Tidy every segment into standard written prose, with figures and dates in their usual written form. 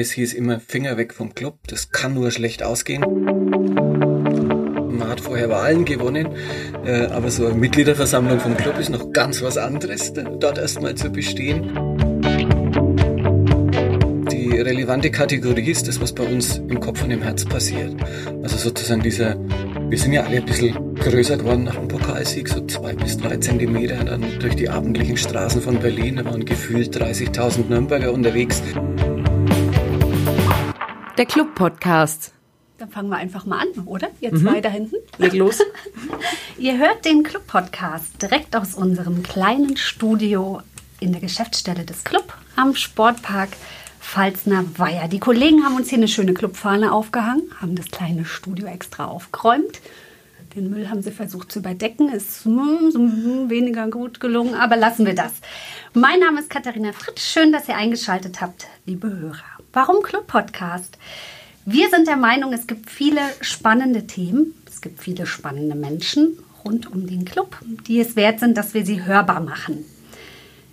Es hieß immer, Finger weg vom Club, das kann nur schlecht ausgehen. Man hat vorher Wahlen gewonnen, aber so eine Mitgliederversammlung vom Club ist noch ganz was anderes, dort erstmal zu bestehen. Die relevante Kategorie ist das, was bei uns im Kopf und im Herz passiert. Also sozusagen wir sind ja alle ein bisschen größer geworden nach dem Pokalsieg, so 2 bis 3 Zentimeter dann durch die abendlichen Straßen von Berlin, da waren gefühlt 30.000 Nürnberger unterwegs. Der Club-Podcast. Dann fangen wir einfach mal an, oder? Jetzt weiter hinten. Leg los. Ihr hört den Club-Podcast direkt aus unserem kleinen Studio in der Geschäftsstelle des Club am Sportpark Pfalzner Weiher. Die Kollegen haben uns hier eine schöne Clubfahne aufgehangen, haben das kleine Studio extra aufgeräumt. Den Müll haben sie versucht zu überdecken, ist weniger gut gelungen, aber lassen wir das. Mein Name ist Katharina Fritsch, schön, dass ihr eingeschaltet habt, liebe Hörer. Warum Club-Podcast? Wir sind der Meinung, es gibt viele spannende Themen, es gibt viele spannende Menschen rund um den Club, die es wert sind, dass wir sie hörbar machen.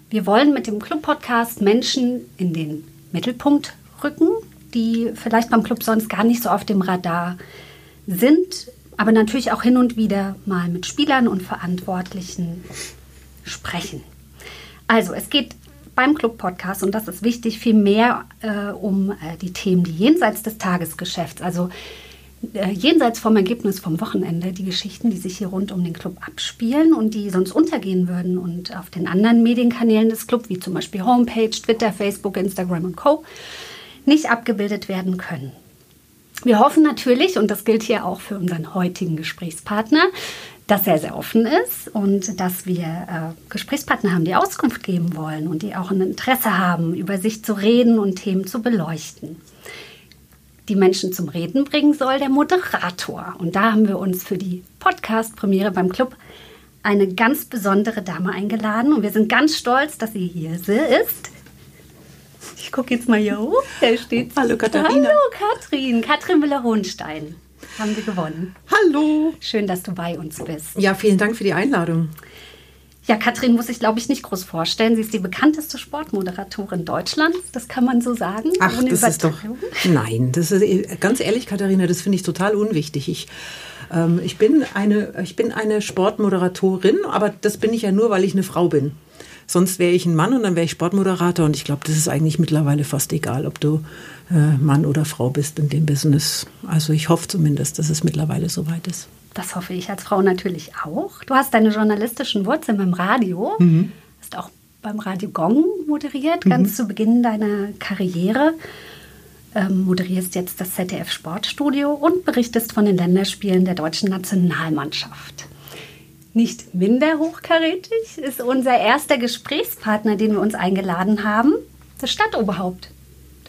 Wir wollen mit dem Club-Podcast Menschen in den Mittelpunkt rücken, die vielleicht beim Club sonst gar nicht so auf dem Radar sind, aber natürlich auch hin und wieder mal mit Spielern und Verantwortlichen sprechen. Also es geht beim Club-Podcast, und das ist wichtig, viel mehr um die Themen, die jenseits des Tagesgeschäfts, also jenseits vom Ergebnis vom Wochenende, die Geschichten, die sich hier rund um den Club abspielen und die sonst untergehen würden und auf den anderen Medienkanälen des Club, wie zum Beispiel Homepage, Twitter, Facebook, Instagram und Co., nicht abgebildet werden können. Wir hoffen natürlich, und das gilt hier auch für unseren heutigen Gesprächspartner, dass er sehr offen ist und dass wir Gesprächspartner haben, die Auskunft geben wollen und die auch ein Interesse haben, über sich zu reden und Themen zu beleuchten. Die Menschen zum Reden bringen soll der Moderator. Und da haben wir uns für die Podcast-Premiere beim Club eine ganz besondere Dame eingeladen. Und wir sind ganz stolz, dass sie hier ist. Ich gucke jetzt mal hier hoch. Da steht sie. Hallo Katharina. Hallo Katrin. Katrin Müller-Hohenstein. Haben wir gewonnen. Hallo. Schön, dass du bei uns bist. Ja, vielen Dank für die Einladung. Ja, Katrin muss ich, glaube ich, nicht groß vorstellen. Sie ist die bekannteste Sportmoderatorin Deutschlands. Das kann man so sagen. Ach, das ist doch... Nein, das ist ganz ehrlich, Katharina, das finde ich total unwichtig. Ich bin eine Sportmoderatorin, aber das bin ich ja nur, weil ich eine Frau bin. Sonst wäre ich ein Mann und dann wäre ich Sportmoderator. Und ich glaube, das ist eigentlich mittlerweile fast egal, ob du Mann oder Frau bist in dem Business. Also ich hoffe zumindest, dass es mittlerweile soweit ist. Das hoffe ich als Frau natürlich auch. Du hast deine journalistischen Wurzeln beim Radio. Mhm. Hast auch beim Radio Gong moderiert, ganz zu Beginn deiner Karriere. Moderierst jetzt das ZDF-Sportstudio und berichtest von den Länderspielen der deutschen Nationalmannschaft. Nicht minder hochkarätig ist unser erster Gesprächspartner, den wir uns eingeladen haben, das Stadtoberhaupt,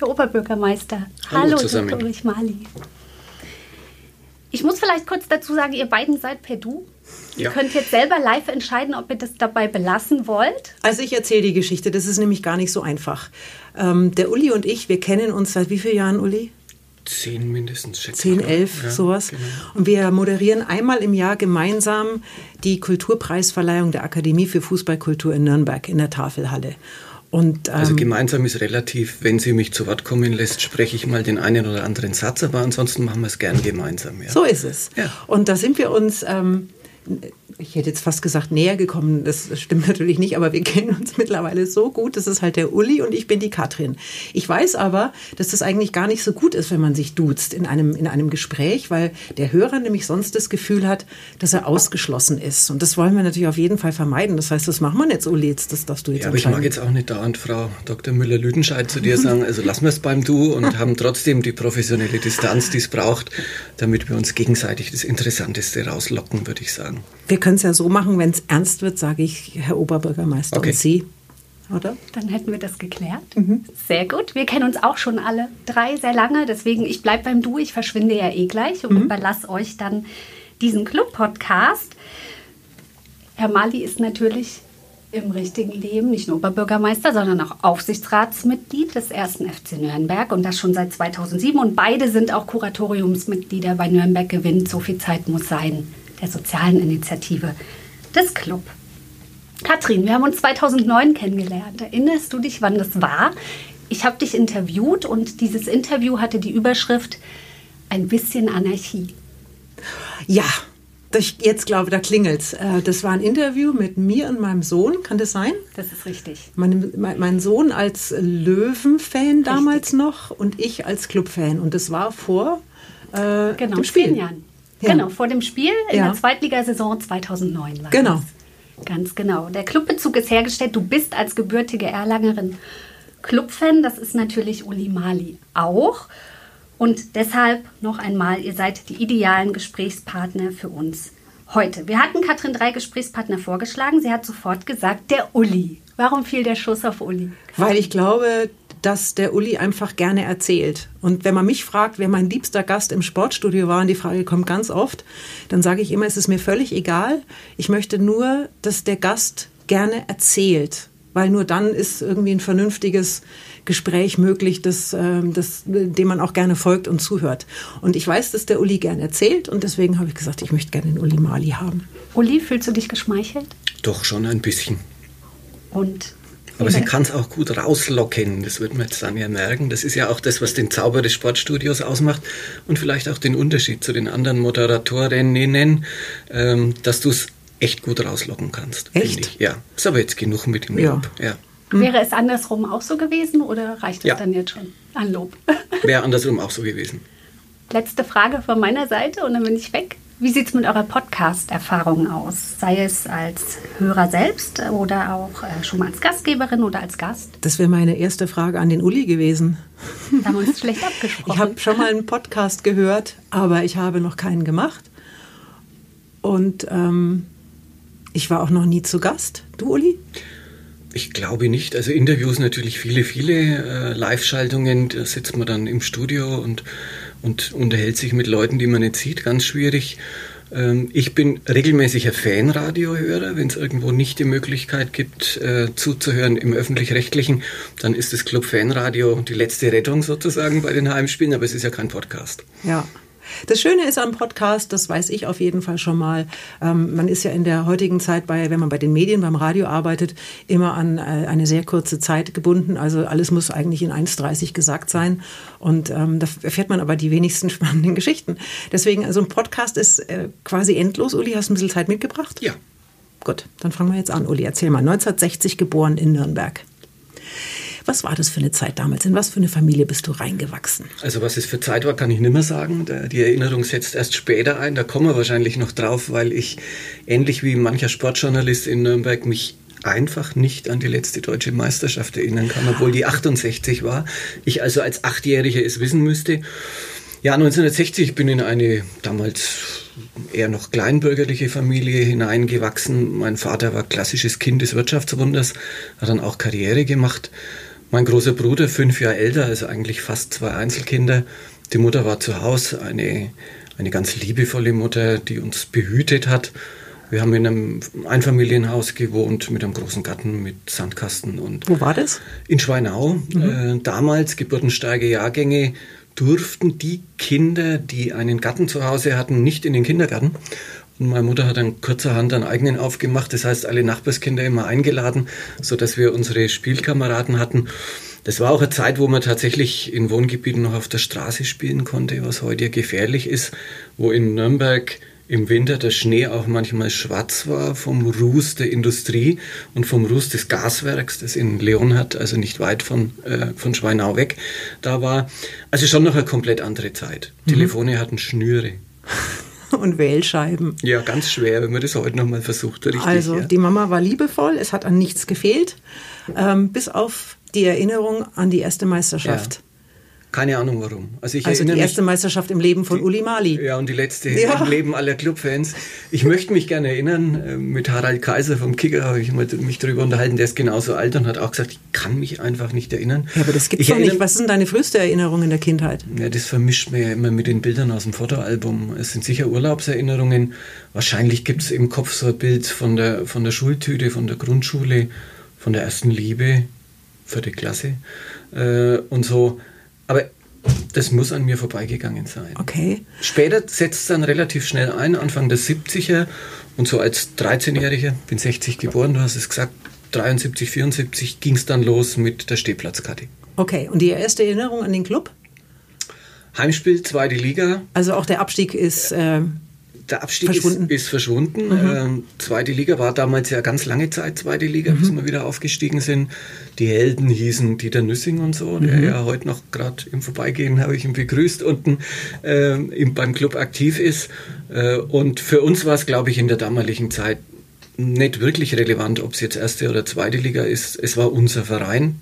der Oberbürgermeister. Hallo zusammen. Ulrich Maly. Ich muss vielleicht kurz dazu sagen, ihr beiden seid per Du. Ja. Ihr könnt jetzt selber live entscheiden, ob ihr das dabei belassen wollt. Also ich erzähle die Geschichte, das ist nämlich gar nicht so einfach. Der Uli und ich, wir kennen uns seit wie vielen Jahren, Uli? 10 mindestens. 10, 11, ja, sowas. Genau. Und wir moderieren einmal im Jahr gemeinsam die Kulturpreisverleihung der Akademie für Fußballkultur in Nürnberg in der Tafelhalle. Und, also gemeinsam ist relativ, wenn sie mich zu Wort kommen lässt, spreche ich mal den einen oder anderen Satz, aber ansonsten machen wir es gern gemeinsam. Ja. So ist es. Ja. Und da sind wir uns... ich hätte jetzt fast gesagt, näher gekommen. Das stimmt natürlich nicht, aber wir kennen uns mittlerweile so gut. Das ist halt der Uli und ich bin die Katrin. Ich weiß aber, dass das eigentlich gar nicht so gut ist, wenn man sich duzt in einem Gespräch, weil der Hörer nämlich sonst das Gefühl hat, dass er ausgeschlossen ist. Und das wollen wir natürlich auf jeden Fall vermeiden. Das heißt, das machen wir jetzt, Uli, jetzt, das darfst du jetzt ja, aber ich mag jetzt auch nicht dauernd Frau Dr. Müller-Lüdenscheid zu dir sagen, also lassen wir es beim Du und haben trotzdem die professionelle Distanz, die es braucht, damit wir uns gegenseitig das Interessanteste rauslocken, würde ich sagen. Wir können es ja so machen, wenn es ernst wird, sage ich, Herr Oberbürgermeister, okay. Und Sie, oder? Dann hätten wir das geklärt. Mhm. Sehr gut. Wir kennen uns auch schon alle drei sehr lange, deswegen ich bleibe beim Du, ich verschwinde ja eh gleich und überlasse euch dann diesen Club-Podcast. Herr Maly ist natürlich im richtigen Leben nicht nur Oberbürgermeister, sondern auch Aufsichtsratsmitglied des 1. FC Nürnberg und das schon seit 2007. Und beide sind auch Kuratoriumsmitglieder bei Nürnberg gewinnt. So viel Zeit muss sein. Der sozialen Initiative des Club. Katrin, wir haben uns 2009 kennengelernt. Erinnerst du dich, wann das war? Ich habe dich interviewt und dieses Interview hatte die Überschrift Ein bisschen Anarchie. Ja, jetzt glaube ich, da klingelt es. Das war ein Interview mit mir und meinem Sohn, kann das sein? Das ist richtig. Mein Sohn als Löwenfan damals noch und ich als Clubfan. Und das war vor dem Spiel. 10 Jahren. Ja. Genau, vor dem Spiel in der Zweitligasaison 2009 war das. Ganz genau. Der Clubbezug ist hergestellt. Du bist als gebürtige Erlangerin Clubfan. Das ist natürlich Uli Maly auch. Und deshalb noch einmal, ihr seid die idealen Gesprächspartner für uns heute. Wir hatten Katrin 3 Gesprächspartner vorgeschlagen. Sie hat sofort gesagt, der Uli. Warum fiel der Schuss auf Uli? Weil ich glaube, dass der Uli einfach gerne erzählt. Und wenn man mich fragt, wer mein liebster Gast im Sportstudio war, und die Frage kommt ganz oft, dann sage ich immer, es ist mir völlig egal. Ich möchte nur, dass der Gast gerne erzählt. Weil nur dann ist irgendwie ein vernünftiges Gespräch möglich, dem man auch gerne folgt und zuhört. Und ich weiß, dass der Uli gerne erzählt und deswegen habe ich gesagt, ich möchte gerne den Uli Maly haben. Uli, fühlst du dich geschmeichelt? Doch, schon ein bisschen. Und? Aber sie kann es auch gut rauslocken, das wird man jetzt dann ja merken. Das ist ja auch das, was den Zauber des Sportstudios ausmacht und vielleicht auch den Unterschied zu den anderen Moderatorinnen, dass du es echt gut rauslocken kannst. Echt? Ich. Ja. Ist aber jetzt genug mit dem Lob. Ja. Wäre es andersrum auch so gewesen oder reicht es dann jetzt schon an Lob? Wäre andersrum auch so gewesen. Letzte Frage von meiner Seite und dann bin ich weg. Wie sieht es mit eurer Podcast-Erfahrung aus? Sei es als Hörer selbst oder auch schon mal als Gastgeberin oder als Gast? Das wäre meine erste Frage an den Uli gewesen. Da haben wir uns schlecht abgesprochen. Ich habe schon mal einen Podcast gehört, aber ich habe noch keinen gemacht. Und ich war auch noch nie zu Gast. Du, Uli? Ich glaube nicht. Also Interviews natürlich viele Live-Schaltungen. Da sitzt man dann im Studio und unterhält sich mit Leuten, die man nicht sieht. Ganz schwierig. Ich bin regelmäßiger Fanradiohörer. Wenn es irgendwo nicht die Möglichkeit gibt, zuzuhören im Öffentlich-Rechtlichen, dann ist das Club-Fanradio die letzte Rettung sozusagen bei den Heimspielen. Aber es ist ja kein Podcast. Ja. Das Schöne ist am Podcast, das weiß ich auf jeden Fall schon mal, man ist ja in der heutigen Zeit, wenn man bei den Medien, beim Radio arbeitet, immer an eine sehr kurze Zeit gebunden. Also alles muss eigentlich in 1:30 gesagt sein und da erfährt man aber die wenigsten spannenden Geschichten. Deswegen, also ein Podcast ist quasi endlos. Uli, hast du ein bisschen Zeit mitgebracht? Ja. Gut, dann fangen wir jetzt an. Uli, erzähl mal. 1960 geboren in Nürnberg. Was war das für eine Zeit damals? In was für eine Familie bist du reingewachsen? Also was es für Zeit war, kann ich nicht mehr sagen. Die Erinnerung setzt erst später ein. Da kommen wir wahrscheinlich noch drauf, weil ich, ähnlich wie mancher Sportjournalist in Nürnberg, mich einfach nicht an die letzte deutsche Meisterschaft erinnern kann, obwohl die 68 war. Ich also als Achtjähriger es wissen müsste. Ja, 1960 bin ich in eine damals eher noch kleinbürgerliche Familie hineingewachsen. Mein Vater war klassisches Kind des Wirtschaftswunders, hat dann auch Karriere gemacht. Mein großer Bruder, 5 Jahre älter, also eigentlich fast 2 Einzelkinder. Die Mutter war zu Hause, eine ganz liebevolle Mutter, die uns behütet hat. Wir haben in einem Einfamilienhaus gewohnt, mit einem großen Garten, mit Sandkasten. Und wo war das? In Schweinau. Mhm. Damals, geburtensteige Jahrgänge, durften die Kinder, die einen Garten zu Hause hatten, nicht in den Kindergarten. Und meine Mutter hat dann kurzerhand einen eigenen aufgemacht, das heißt alle Nachbarskinder immer eingeladen, sodass wir unsere Spielkameraden hatten. Das war auch eine Zeit, wo man tatsächlich in Wohngebieten noch auf der Straße spielen konnte, was heute ja gefährlich ist, wo in Nürnberg im Winter der Schnee auch manchmal schwarz war vom Ruß der Industrie und vom Ruß des Gaswerks, das in Leonhard, also nicht weit von Schweinau weg, da war. Also schon noch eine komplett andere Zeit. Mhm. Telefone hatten Schnüre. Und Wählscheiben. Ja, ganz schwer, wenn man das heute nochmal versucht. Richtig, also die Mama war liebevoll, es hat an nichts gefehlt, bis auf die Erinnerung an die erste Meisterschaft. Ja. Keine Ahnung warum. Also die erste Meisterschaft im Leben von Uli Maly. Ja, und die letzte im Leben aller Clubfans. Ich möchte mich gerne erinnern, mit Harald Kaiser vom Kicker habe ich mich darüber unterhalten, der ist genauso alt und hat auch gesagt, ich kann mich einfach nicht erinnern. Ja, aber das gibt's doch nicht. Was sind deine früheste Erinnerung in der Kindheit? Ja, das vermischt man ja immer mit den Bildern aus dem Fotoalbum. Es sind sicher Urlaubserinnerungen. Wahrscheinlich gibt es im Kopf so ein Bild von der Schultüte, von der Grundschule, von der ersten Liebe, 4. Klasse und so. Aber das muss an mir vorbeigegangen sein. Okay. Später setzt es dann relativ schnell ein, Anfang der 70er. Und so als 13-Jähriger, bin 60 geboren, du hast es gesagt, 73, 74 ging es dann los mit der Stehplatzkarte. Okay, und die erste Erinnerung an den Club? Heimspiel, 2. Liga. Also auch der Abstieg ist verschwunden? Der Abstieg ist verschwunden. 2. Liga war damals ja ganz lange Zeit 2. Liga, bis wir wieder aufgestiegen sind. Die Helden hießen Dieter Nüssing und so, der ja heute noch gerade im Vorbeigehen habe ich ihn begrüßt unten beim Club aktiv ist. Und für uns war es, glaube ich, in der damaligen Zeit nicht wirklich relevant, ob es jetzt 1. oder 2. Liga ist. Es war unser Verein.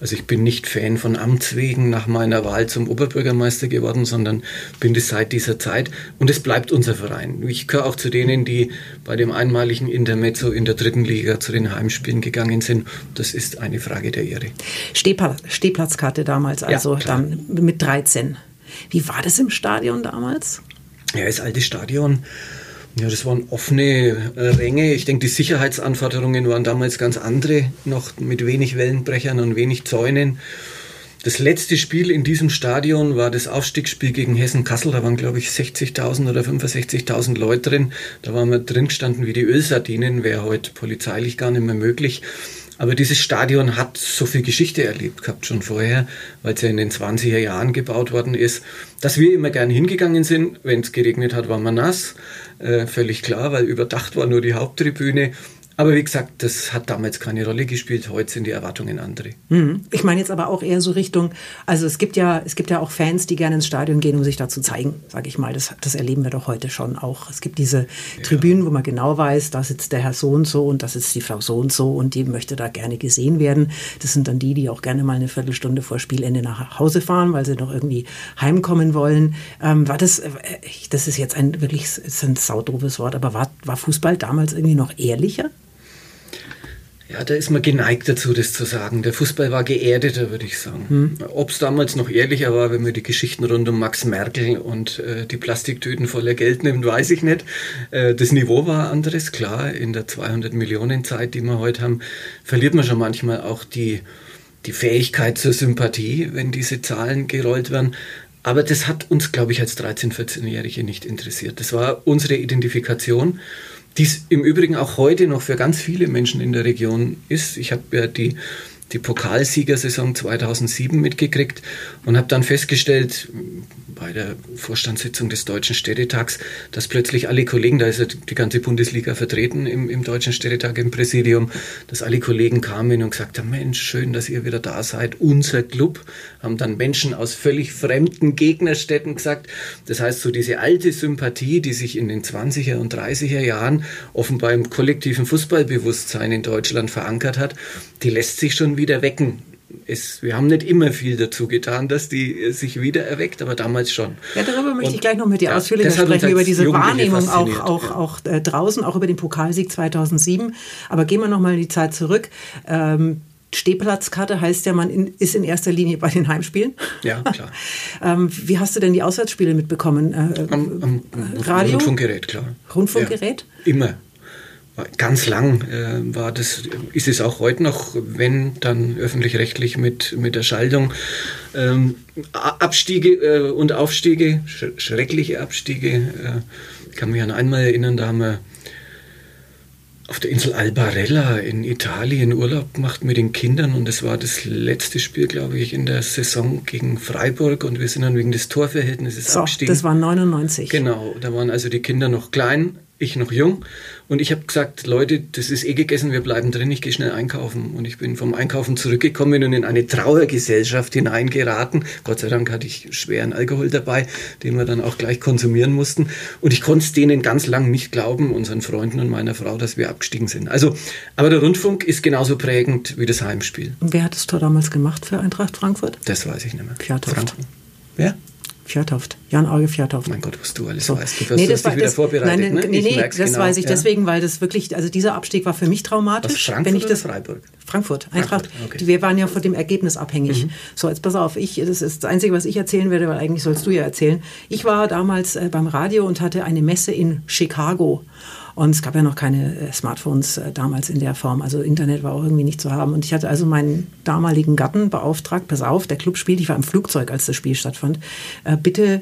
Also ich bin nicht Fan von Amts wegen nach meiner Wahl zum Oberbürgermeister geworden, sondern bin das seit dieser Zeit. Und es bleibt unser Verein. Ich gehöre auch zu denen, die bei dem einmaligen Intermezzo in der 3. Liga zu den Heimspielen gegangen sind. Das ist eine Frage der Ehre. Stehplatzkarte damals, also ja, dann mit 13. Wie war das im Stadion damals? Ja, das alte Stadion. Ja, das waren offene Ränge. Ich denke, die Sicherheitsanforderungen waren damals ganz andere, noch mit wenig Wellenbrechern und wenig Zäunen. Das letzte Spiel in diesem Stadion war das Aufstiegsspiel gegen Hessen-Kassel. Da waren, glaube ich, 60.000 oder 65.000 Leute drin. Da waren wir drin gestanden wie die Ölsardinen. Wäre heute polizeilich gar nicht mehr möglich. Aber dieses Stadion hat so viel Geschichte erlebt gehabt schon vorher, weil es ja in den 20er Jahren gebaut worden ist, dass wir immer gern hingegangen sind. Wenn es geregnet hat, waren wir nass. Völlig klar, weil überdacht war nur die Haupttribüne. Aber wie gesagt, das hat damals keine Rolle gespielt. Heute sind die Erwartungen andere. Ich meine jetzt aber auch eher so Richtung, also es gibt ja auch Fans, die gerne ins Stadion gehen, um sich da zu zeigen, sage ich mal. Das erleben wir doch heute schon auch. Es gibt diese Tribünen, wo man genau weiß, da sitzt der Herr so und so und da sitzt die Frau so und die möchte da gerne gesehen werden. Das sind dann die auch gerne mal eine Viertelstunde vor Spielende nach Hause fahren, weil sie noch irgendwie heimkommen wollen. Das ist jetzt ein saudrobes Wort, aber war Fußball damals irgendwie noch ehrlicher? Ja, da ist man geneigt dazu, das zu sagen. Der Fußball war geerdeter, würde ich sagen. Ob es damals noch ehrlicher war, wenn man die Geschichten rund um Max Merkel und die Plastiktüten voller Geld nimmt, weiß ich nicht. Das Niveau war anderes, klar. In der 200-Millionen-Zeit, die wir heute haben, verliert man schon manchmal auch die Fähigkeit zur Sympathie, wenn diese Zahlen gerollt werden. Aber das hat uns, glaube ich, als 13-, 14-Jährige nicht interessiert. Das war unsere Identifikation. Dies im Übrigen auch heute noch für ganz viele Menschen in der Region ist. Ich habe ja die Pokalsiegersaison 2007 mitgekriegt und habe dann festgestellt, bei der Vorstandssitzung des Deutschen Städtetags, dass plötzlich alle Kollegen, da ist ja die ganze Bundesliga vertreten im Deutschen Städtetag im Präsidium, dass alle Kollegen kamen und gesagt haben, Mensch, schön, dass ihr wieder da seid, unser Club, haben dann Menschen aus völlig fremden Gegnerstädten gesagt. Das heißt, so diese alte Sympathie, die sich in den 20er und 30er Jahren offenbar im kollektiven Fußballbewusstsein in Deutschland verankert hat, die lässt sich schon wieder wecken. Wir haben nicht immer viel dazu getan, dass die sich wieder erweckt, aber damals schon. Ja, darüber möchte ich gleich noch mit dir ausführlicher sprechen, über diese Wahrnehmung auch draußen, auch über den Pokalsieg 2007. Aber gehen wir nochmal in die Zeit zurück. Stehplatzkarte heißt ja, man ist in erster Linie bei den Heimspielen. Ja, klar. Wie hast du denn die Auswärtsspiele mitbekommen? Am Radio? Rundfunkgerät, klar. Rundfunkgerät? Ja, immer. Ganz lang ist es auch heute noch, wenn dann öffentlich-rechtlich mit der Schaltung. Abstiege und Aufstiege, schreckliche Abstiege. Ich kann mich an einmal erinnern, da haben wir auf der Insel Albarella in Italien Urlaub gemacht mit den Kindern und das war das letzte Spiel, glaube ich, in der Saison gegen Freiburg und wir sind dann wegen des Torverhältnisses abgestiegen. Das war 99. Genau, da waren also die Kinder noch klein. Ich noch jung und ich habe gesagt, Leute, das ist gegessen, wir bleiben drin, ich gehe schnell einkaufen und ich bin vom Einkaufen zurückgekommen und in eine Trauergesellschaft hineingeraten. Gott sei Dank hatte ich schweren Alkohol dabei, den wir dann auch gleich konsumieren mussten und ich konnte es denen ganz lang nicht glauben, unseren Freunden und meiner Frau, dass wir abgestiegen sind. Also, aber der Rundfunk ist genauso prägend wie das Heimspiel. Und wer hat das Tor damals gemacht für Eintracht Frankfurt? Das weiß ich nicht mehr. Fjørtoft. Wer? Fjørtoft, Jan Åge Fjørtoft. Mein Gott, was du alles weißt. Du hast dich wieder vorbereitet. Weiß ich deswegen, weil das wirklich, also dieser Abstieg war für mich traumatisch. Was, wenn ich das Freiburg? Frankfurt, Eintracht. Okay. Wir waren ja von dem Ergebnis abhängig. So, jetzt pass auf, das ist das Einzige, was ich erzählen werde, weil eigentlich sollst du ja erzählen. Ich war damals beim Radio und hatte eine Messe in Chicago. Und es gab ja noch keine Smartphones damals in der Form. Also Internet war auch irgendwie nicht zu haben. Und ich hatte also meinen damaligen Gatten beauftragt, pass auf, der Club spielt, ich war im Flugzeug, als das Spiel stattfand, bitte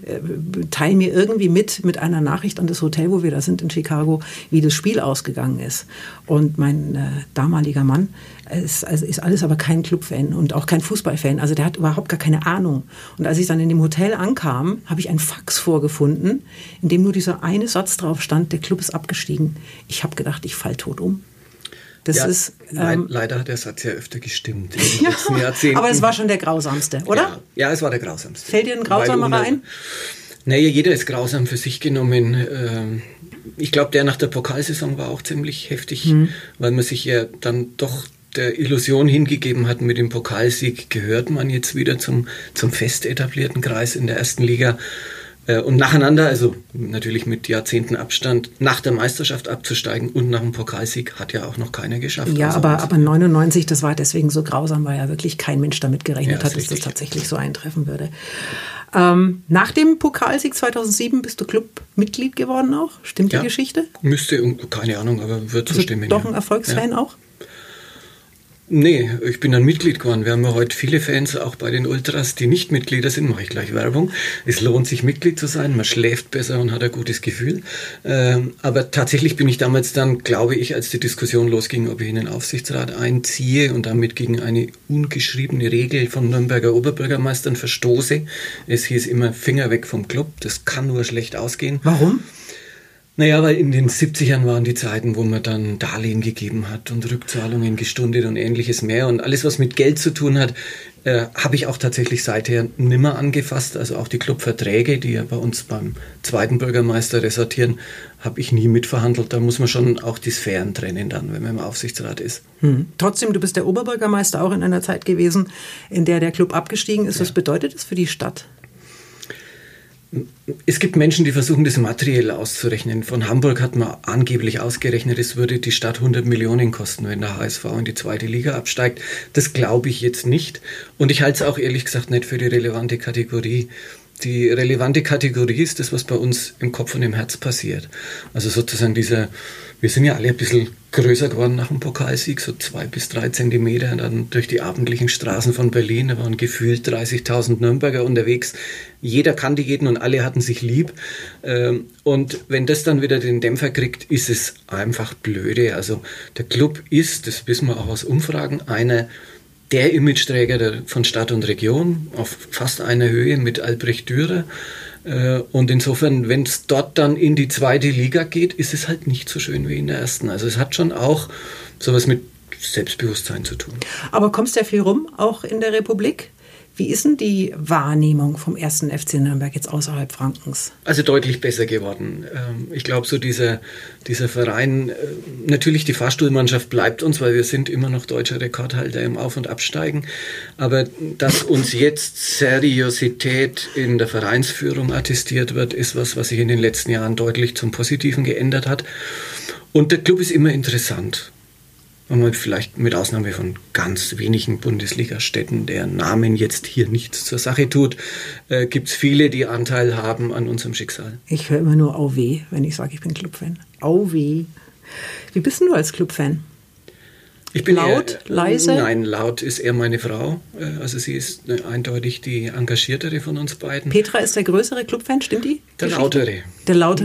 teil mir irgendwie mit einer Nachricht an das Hotel, wo wir da sind in Chicago, wie das Spiel ausgegangen ist. Und mein damaliger Mann ist alles aber kein Clubfan und auch kein Fußballfan. Also der hat überhaupt gar keine Ahnung. Und als ich dann in dem Hotel ankam, habe ich ein Fax vorgefunden, in dem nur dieser eine Satz drauf stand, der Club ist abgestiegen. Ich habe gedacht, ich fall tot um. Das ist, leider hat der Satz ja öfter gestimmt. In den letzten Jahrzehnten. Aber es war schon der grausamste, oder? Ja, es war der grausamste. Fällt dir ein grausamer ein? Naja, jeder ist grausam für sich genommen. Ich glaube, der nach der Pokalsaison war auch ziemlich heftig, weil man sich ja dann doch der Illusion hingegeben hat, mit dem Pokalsieg gehört man jetzt wieder zum fest etablierten Kreis in der ersten Liga. Und nacheinander, also natürlich mit Jahrzehnten Abstand, nach der Meisterschaft abzusteigen und nach dem Pokalsieg hat ja auch noch keiner geschafft. Ja, aber 99, das war deswegen so grausam, weil ja wirklich kein Mensch damit gerechnet hat, dass das tatsächlich so eintreffen würde. Nach dem Pokalsieg 2007 bist du Clubmitglied geworden auch? Stimmt die Geschichte? Müsste, keine Ahnung, aber wird so stimmen. Doch ein Erfolgsfan auch? Nee, ich bin dann Mitglied geworden. Wir haben ja heute viele Fans, auch bei den Ultras, die nicht Mitglieder sind, mache ich gleich Werbung. Es lohnt sich, Mitglied zu sein, man schläft besser und hat ein gutes Gefühl. Aber tatsächlich bin ich damals dann, glaube ich, als die Diskussion losging, ob ich in den Aufsichtsrat einziehe und damit gegen eine ungeschriebene Regel von Nürnberger Oberbürgermeistern verstoße. Es hieß immer, Finger weg vom Club, das kann nur schlecht ausgehen. Warum? Naja, weil in den 70ern waren die Zeiten, wo man dann Darlehen gegeben hat und Rückzahlungen gestundet und ähnliches mehr. Und alles, was mit Geld zu tun hat, habe ich auch tatsächlich seither nimmer angefasst. Also auch die Clubverträge, die ja bei uns beim zweiten Bürgermeister ressortieren, habe ich nie mitverhandelt. Da muss man schon auch die Sphären trennen dann, wenn man im Aufsichtsrat ist. Trotzdem, du bist der Oberbürgermeister auch in einer Zeit gewesen, in der der Club abgestiegen ist. Ja. Was bedeutet das für die Stadt? Es gibt Menschen, die versuchen, das materiell auszurechnen. Von Hamburg hat man angeblich ausgerechnet, es würde die Stadt 100 Millionen kosten, wenn der HSV in die zweite Liga absteigt. Das glaube ich jetzt nicht. Und ich halte es auch ehrlich gesagt nicht für die relevante Kategorie. Die relevante Kategorie ist das, was bei uns im Kopf und im Herz passiert. Also sozusagen wir sind ja alle ein bisschen größer geworden nach dem Pokalsieg, so 2 bis 3 Zentimeter, dann durch die abendlichen Straßen von Berlin, da waren gefühlt 30.000 Nürnberger unterwegs. Jeder kannte jeden und alle hatten sich lieb. Und wenn das dann wieder den Dämpfer kriegt, ist es einfach blöde. Also der Club ist, das wissen wir auch aus Umfragen, der Imageträger von Stadt und Region, auf fast einer Höhe mit Albrecht Dürer. Und insofern, wenn es dort dann in die zweite Liga geht, ist es halt nicht so schön wie in der ersten. Also es hat schon auch sowas mit Selbstbewusstsein zu tun. Aber kommst ja viel rum, auch in der Republik? Wie ist denn die Wahrnehmung vom 1. FC Nürnberg jetzt außerhalb Frankens? Also deutlich besser geworden. Ich glaube, so dieser Verein, natürlich die Fahrstuhlmannschaft bleibt uns, weil wir sind immer noch deutscher Rekordhalter im Auf- und Absteigen. Aber dass uns jetzt Seriosität in der Vereinsführung attestiert wird, ist was sich in den letzten Jahren deutlich zum Positiven geändert hat. Und der Club ist immer interessant. Und vielleicht mit Ausnahme von ganz wenigen Bundesliga-Städten, deren Namen jetzt hier nichts zur Sache tut, gibt es viele, die Anteil haben an unserem Schicksal. Ich höre immer nur au weh, wenn ich sage, ich bin Clubfan. Au weh. Wie bist denn du als Clubfan? Ich bin laut, leise? Nein, laut ist eher meine Frau. Also sie ist eindeutig die engagiertere von uns beiden. Petra ist der größere Clubfan, stimmt die? Der lautere.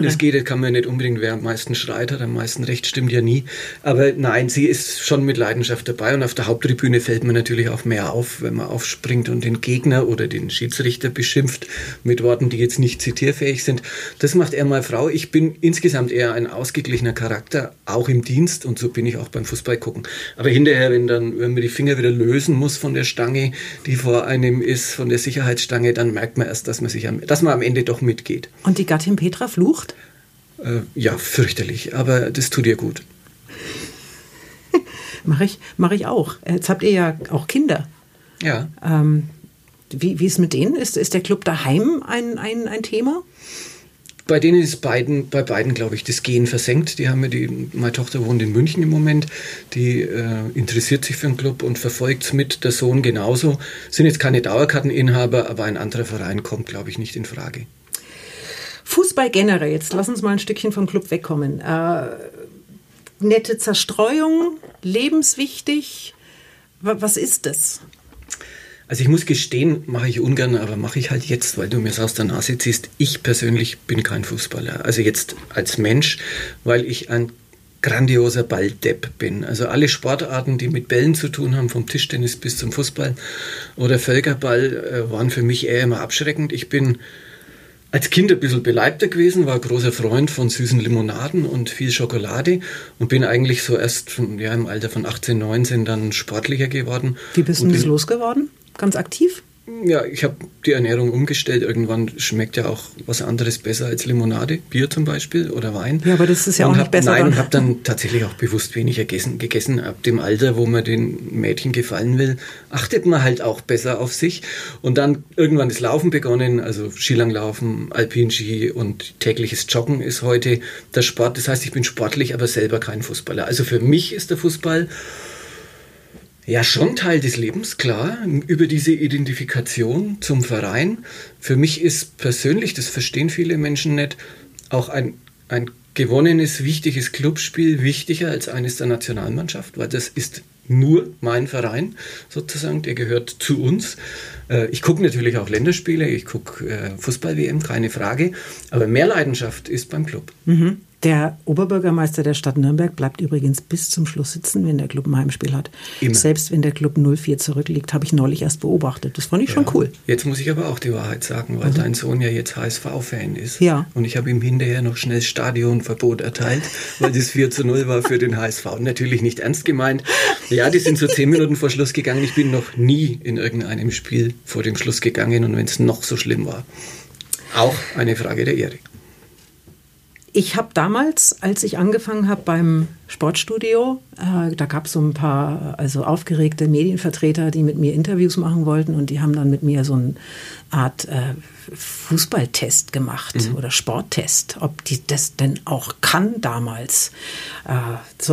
Das kann man nicht unbedingt, wer am meisten schreit hat, am meisten Recht, stimmt ja nie. Aber nein, sie ist schon mit Leidenschaft dabei und auf der Haupttribüne fällt man natürlich auch mehr auf, wenn man aufspringt und den Gegner oder den Schiedsrichter beschimpft mit Worten, die jetzt nicht zitierfähig sind. Das macht eher meine Frau. Ich bin insgesamt eher ein ausgeglichener Charakter, auch im Dienst und so bin ich auch beim Fußball gucken. Aber hinterher, wenn man die Finger wieder lösen muss von der Stange, die vor einem ist, von der Sicherheitsstange, dann merkt man erst, dass man am Ende doch mitgeht. Und die Gattin Petra flucht? Ja, fürchterlich, aber das tut ihr gut. Mach ich auch. Jetzt habt ihr ja auch Kinder. Ja. Wie ist mit denen? Ist der Club daheim ein Thema? Bei denen ist bei beiden, glaube ich, das Gehen versenkt. Meine Tochter wohnt in München im Moment, die interessiert sich für den Club und verfolgt es mit, der Sohn genauso. Sind jetzt keine Dauerkarteninhaber, aber ein anderer Verein kommt, glaube ich, nicht in Frage. Fußball generell, jetzt lass uns mal ein Stückchen vom Club wegkommen. nette Zerstreuung, lebenswichtig? Was ist das? Also ich muss gestehen, mache ich ungern, aber mache ich halt jetzt, weil du mir es aus der Nase ziehst. Ich persönlich bin kein Fußballer. Also jetzt als Mensch, weil ich ein grandioser Balldepp bin. Also alle Sportarten, die mit Bällen zu tun haben, vom Tischtennis bis zum Fußball oder Völkerball, waren für mich eher immer abschreckend. Ich bin als Kind ein bisschen beleibter gewesen, war großer Freund von süßen Limonaden und viel Schokolade und bin eigentlich so erst im Alter von 18, 19 dann sportlicher geworden. Wie bist du das losgeworden? Ganz aktiv? Ja, ich habe die Ernährung umgestellt. Irgendwann schmeckt ja auch was anderes besser als Limonade, Bier zum Beispiel oder Wein. Ja, aber das ist ja auch nicht besser. Nein, und habe dann tatsächlich auch bewusst weniger gegessen. Ab dem Alter, wo man den Mädchen gefallen will, achtet man halt auch besser auf sich. Und dann irgendwann ist Laufen begonnen, also Skilanglaufen, Alpinski und tägliches Joggen ist heute der Sport. Das heißt, ich bin sportlich, aber selber kein Fußballer. Also für mich ist der Fußball ja schon Teil des Lebens, klar, über diese Identifikation zum Verein. Für mich ist persönlich, das verstehen viele Menschen nicht, auch ein gewonnenes, wichtiges Clubspiel wichtiger als eines der Nationalmannschaft, weil das ist nur mein Verein sozusagen, der gehört zu uns. Ich gucke natürlich auch Länderspiele, ich gucke Fußball-WM, keine Frage, aber mehr Leidenschaft ist beim Club. Mhm. Der Oberbürgermeister der Stadt Nürnberg bleibt übrigens bis zum Schluss sitzen, wenn der Club ein Heimspiel hat. Immer. Selbst wenn der Club 0-4 zurückliegt, habe ich neulich erst beobachtet. Das fand ich schon cool. Jetzt muss ich aber auch die Wahrheit sagen, weil dein Sohn ja jetzt HSV-Fan ist. Ja. Und ich habe ihm hinterher noch schnell Stadionverbot erteilt, weil das 4-0 war für den HSV. Natürlich nicht ernst gemeint. Ja, die sind so 10 Minuten vor Schluss gegangen. Ich bin noch nie in irgendeinem Spiel vor dem Schluss gegangen und wenn es noch so schlimm war. Auch eine Frage der Ehre. Ich habe damals, als ich angefangen habe beim Sportstudio, da gab es so ein paar aufgeregte Medienvertreter, die mit mir Interviews machen wollten und die haben dann mit mir so eine Art Fußballtest gemacht oder Sporttest, ob die das denn auch kann damals.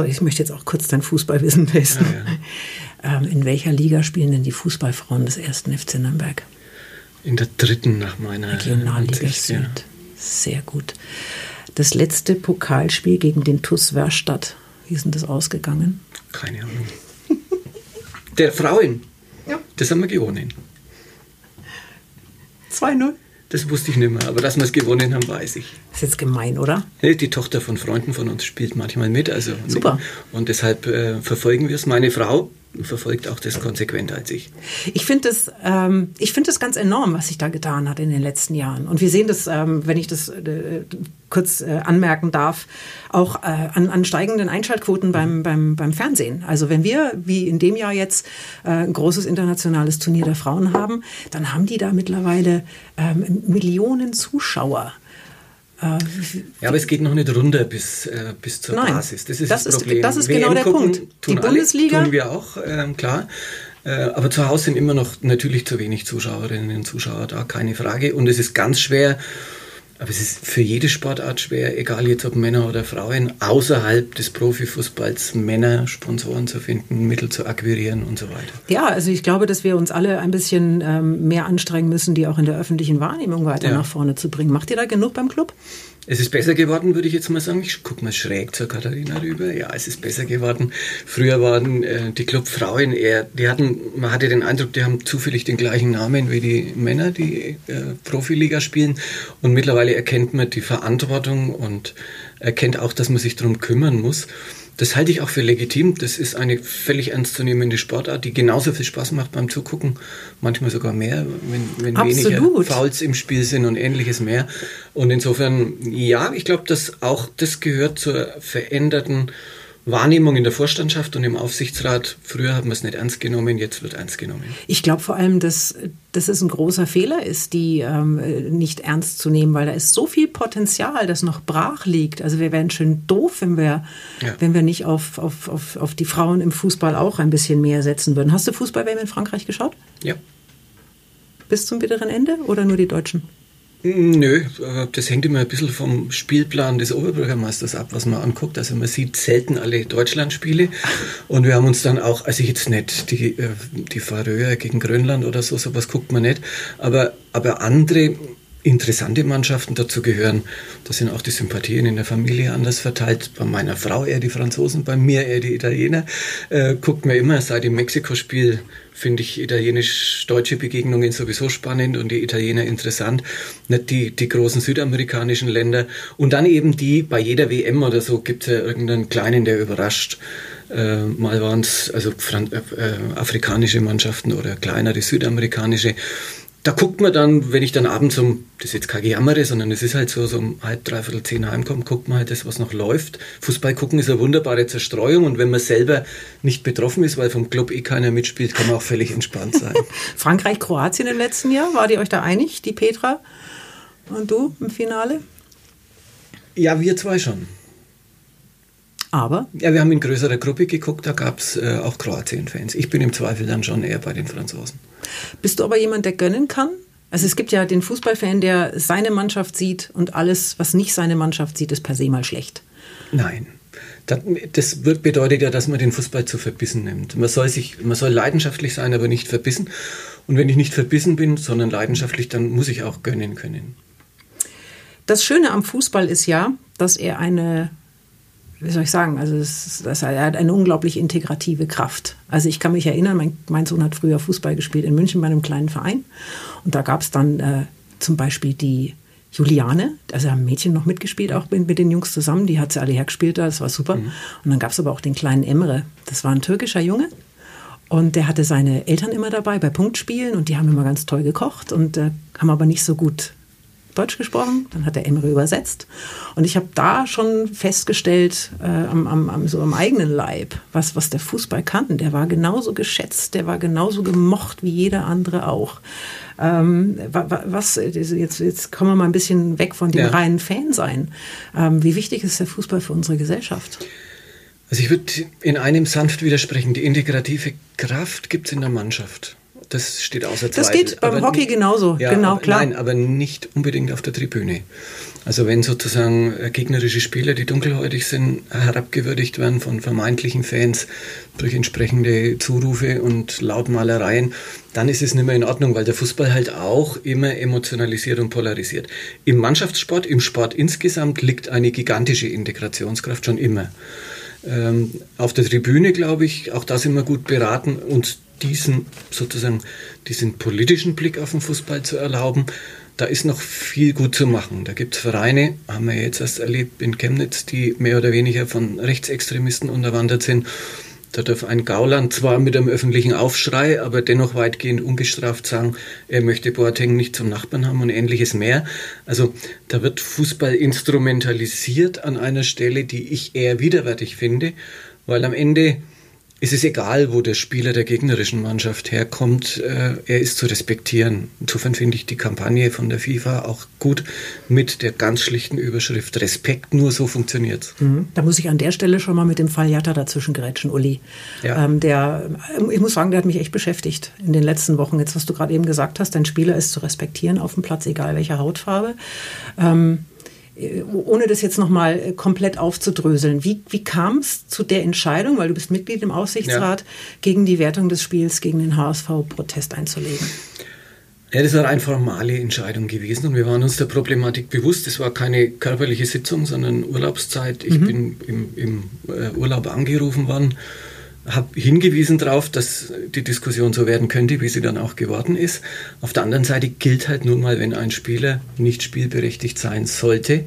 Ich möchte jetzt auch kurz dein Fußballwissen testen. Ja. In welcher Liga spielen denn die Fußballfrauen des 1. FC Nürnberg? In der 3. nach meiner Regionalliga Süd. Ja. Sehr gut. Das letzte Pokalspiel gegen den TUS Werstadt, wie ist denn das ausgegangen? Keine Ahnung. Der Frauen? Ja. Das haben wir gewonnen. 2-0? Das wusste ich nicht mehr, aber dass wir es gewonnen haben, weiß ich. Das ist jetzt gemein, oder? Die Tochter von Freunden von uns spielt manchmal mit. Also super. Und deshalb verfolgen wir es. Meine Frau verfolgt auch das konsequenter als ich. Ich finde das, ganz enorm, was sich da getan hat in den letzten Jahren. Und wir sehen das, wenn ich das kurz anmerken darf, auch an steigenden Einschaltquoten beim Fernsehen. Also wenn wir, wie in dem Jahr jetzt, ein großes internationales Turnier der Frauen haben, dann haben die da mittlerweile Millionen Zuschauer. Ja, aber es geht noch nicht runter bis zur Basis. Das ist das Problem. Das ist genau WM der gucken, Punkt. Die Bundesliga tun wir auch, klar. Aber zu Hause sind immer noch natürlich zu wenig Zuschauerinnen und Zuschauer da, keine Frage. Und es ist ganz schwer, aber es ist für jede Sportart schwer, egal jetzt ob Männer oder Frauen, außerhalb des Profifußballs Männer, Sponsoren zu finden, Mittel zu akquirieren und so weiter. Ja, also ich glaube, dass wir uns alle ein bisschen mehr anstrengen müssen, die auch in der öffentlichen Wahrnehmung weiter nach vorne zu bringen. Macht ihr da genug beim Club? Es ist besser geworden, würde ich jetzt mal sagen. Ich gucke mal schräg zur Katharina rüber. Ja, es ist besser geworden. Früher waren die Clubfrauen eher, man hatte den Eindruck, die haben zufällig den gleichen Namen wie die Männer, die Profiliga spielen. Und mittlerweile erkennt man die Verantwortung und erkennt auch, dass man sich darum kümmern muss. Das halte ich auch für legitim. Das ist eine völlig ernstzunehmende Sportart, die genauso viel Spaß macht beim Zugucken. Manchmal sogar mehr, wenn weniger Fouls im Spiel sind und ähnliches mehr. Und insofern, ja, ich glaube, dass auch das gehört zur veränderten Wahrnehmung in der Vorstandschaft und im Aufsichtsrat. Früher haben wir es nicht ernst genommen, jetzt wird ernst genommen. Ich glaube vor allem, dass es ein großer Fehler ist, die nicht ernst zu nehmen, weil da ist so viel Potenzial, das noch brach liegt. Also wir wären schön doof, wenn wir nicht auf die Frauen im Fußball auch ein bisschen mehr setzen würden. Hast du Fußball-WM in Frankreich geschaut? Ja. Bis zum bitteren Ende oder nur die Deutschen? Nö, das hängt immer ein bisschen vom Spielplan des Oberbürgermeisters ab, was man anguckt. Also man sieht selten alle Deutschlandspiele und wir haben uns dann auch, also jetzt nicht die Färöer gegen Grönland oder sowas guckt man nicht, aber andere interessante Mannschaften dazu gehören. Da sind auch die Sympathien in der Familie anders verteilt. Bei meiner Frau eher die Franzosen, bei mir eher die Italiener. Guckt mir immer, seit dem Mexiko-Spiel finde ich italienisch-deutsche Begegnungen sowieso spannend und die Italiener interessant. Nicht die großen südamerikanischen Länder. Und dann eben die, bei jeder WM oder so gibt es ja irgendeinen Kleinen, der überrascht. Mal waren es also afrikanische Mannschaften oder kleinere südamerikanische. Da guckt man dann, wenn ich dann abends das ist jetzt kein Gejammere, sondern es ist halt so um 9:30, 9:30 heimkommt, guckt man halt das, was noch läuft. Fußball gucken ist eine wunderbare Zerstreuung und wenn man selber nicht betroffen ist, weil vom Club keiner mitspielt, kann man auch völlig entspannt sein. Frankreich, Kroatien im letzten Jahr, wart ihr euch da einig, die Petra und du im Finale? Ja, wir zwei schon. Aber? Ja, wir haben in größerer Gruppe geguckt, da gab es auch Kroatien-Fans. Ich bin im Zweifel dann schon eher bei den Franzosen. Bist du aber jemand, der gönnen kann? Also es gibt ja den Fußballfan, der seine Mannschaft sieht und alles, was nicht seine Mannschaft sieht, ist per se mal schlecht. Nein. Das bedeutet ja, dass man den Fußball zu verbissen nimmt. Man soll leidenschaftlich sein, aber nicht verbissen. Und wenn ich nicht verbissen bin, sondern leidenschaftlich, dann muss ich auch gönnen können. Das Schöne am Fußball ist ja, dass er er hat eine unglaublich integrative Kraft. Also ich kann mich erinnern, mein Sohn hat früher Fußball gespielt in München bei einem kleinen Verein. Und da gab es dann zum Beispiel die Juliane, also haben Mädchen noch mitgespielt, auch mit den Jungs zusammen. Die hat sie alle hergespielt da, das war super. Mhm. Und dann gab es aber auch den kleinen Emre. Das war ein türkischer Junge. Und der hatte seine Eltern immer dabei bei Punktspielen. Und die haben immer ganz toll gekocht und haben aber nicht so gut Deutsch gesprochen, dann hat der Emre übersetzt. Und ich habe da schon festgestellt, am eigenen Leib, was der Fußball kann. Der war genauso geschätzt, der war genauso gemocht wie jeder andere auch. Jetzt kommen wir mal ein bisschen weg von dem reinen Fansein. Wie wichtig ist der Fußball für unsere Gesellschaft? Also ich würde in einem sanft widersprechen. Die integrative Kraft gibt es in der Mannschaft. Das steht außer Zweifel. Das geht beim Hockey genauso, ja, genau, klar. Nein, aber nicht unbedingt auf der Tribüne. Also wenn sozusagen gegnerische Spieler, die dunkelhäutig sind, herabgewürdigt werden von vermeintlichen Fans durch entsprechende Zurufe und Lautmalereien, dann ist es nicht mehr in Ordnung, weil der Fußball halt auch immer emotionalisiert und polarisiert. Im Mannschaftssport, im Sport insgesamt liegt eine gigantische Integrationskraft schon immer. Auf der Tribüne, glaube ich, auch da sind wir gut beraten, uns diesen politischen Blick auf den Fußball zu erlauben. Da ist noch viel gut zu machen. Da gibt es Vereine, haben wir jetzt erst erlebt in Chemnitz, die mehr oder weniger von Rechtsextremisten unterwandert sind. Da darf ein Gauland zwar mit einem öffentlichen Aufschrei, aber dennoch weitgehend ungestraft sagen, er möchte Boateng nicht zum Nachbarn haben und ähnliches mehr. Also da wird Fußball instrumentalisiert an einer Stelle, die ich eher widerwärtig finde, weil am Ende es ist egal, wo der Spieler der gegnerischen Mannschaft herkommt, er ist zu respektieren. Insofern finde ich die Kampagne von der FIFA auch gut mit der ganz schlichten Überschrift Respekt, nur so funktioniert. Mhm. Da muss ich an der Stelle schon mal mit dem Fall Jatta dazwischen grätschen, Uli. Ja. Ich muss sagen, der hat mich echt beschäftigt in den letzten Wochen. Jetzt, was du gerade eben gesagt hast, dein Spieler ist zu respektieren auf dem Platz, egal welcher Hautfarbe. Ohne das jetzt nochmal komplett aufzudröseln, wie kam es zu der Entscheidung, weil du bist Mitglied im Aufsichtsrat, gegen die Wertung des Spiels, gegen den HSV-Protest einzulegen? Ja, das war eine formale Entscheidung gewesen und wir waren uns der Problematik bewusst. Es war keine körperliche Sitzung, sondern Urlaubszeit. Ich bin im Urlaub angerufen worden, habe hingewiesen darauf, dass die Diskussion so werden könnte, wie sie dann auch geworden ist. Auf der anderen Seite gilt halt nun mal, wenn ein Spieler nicht spielberechtigt sein sollte,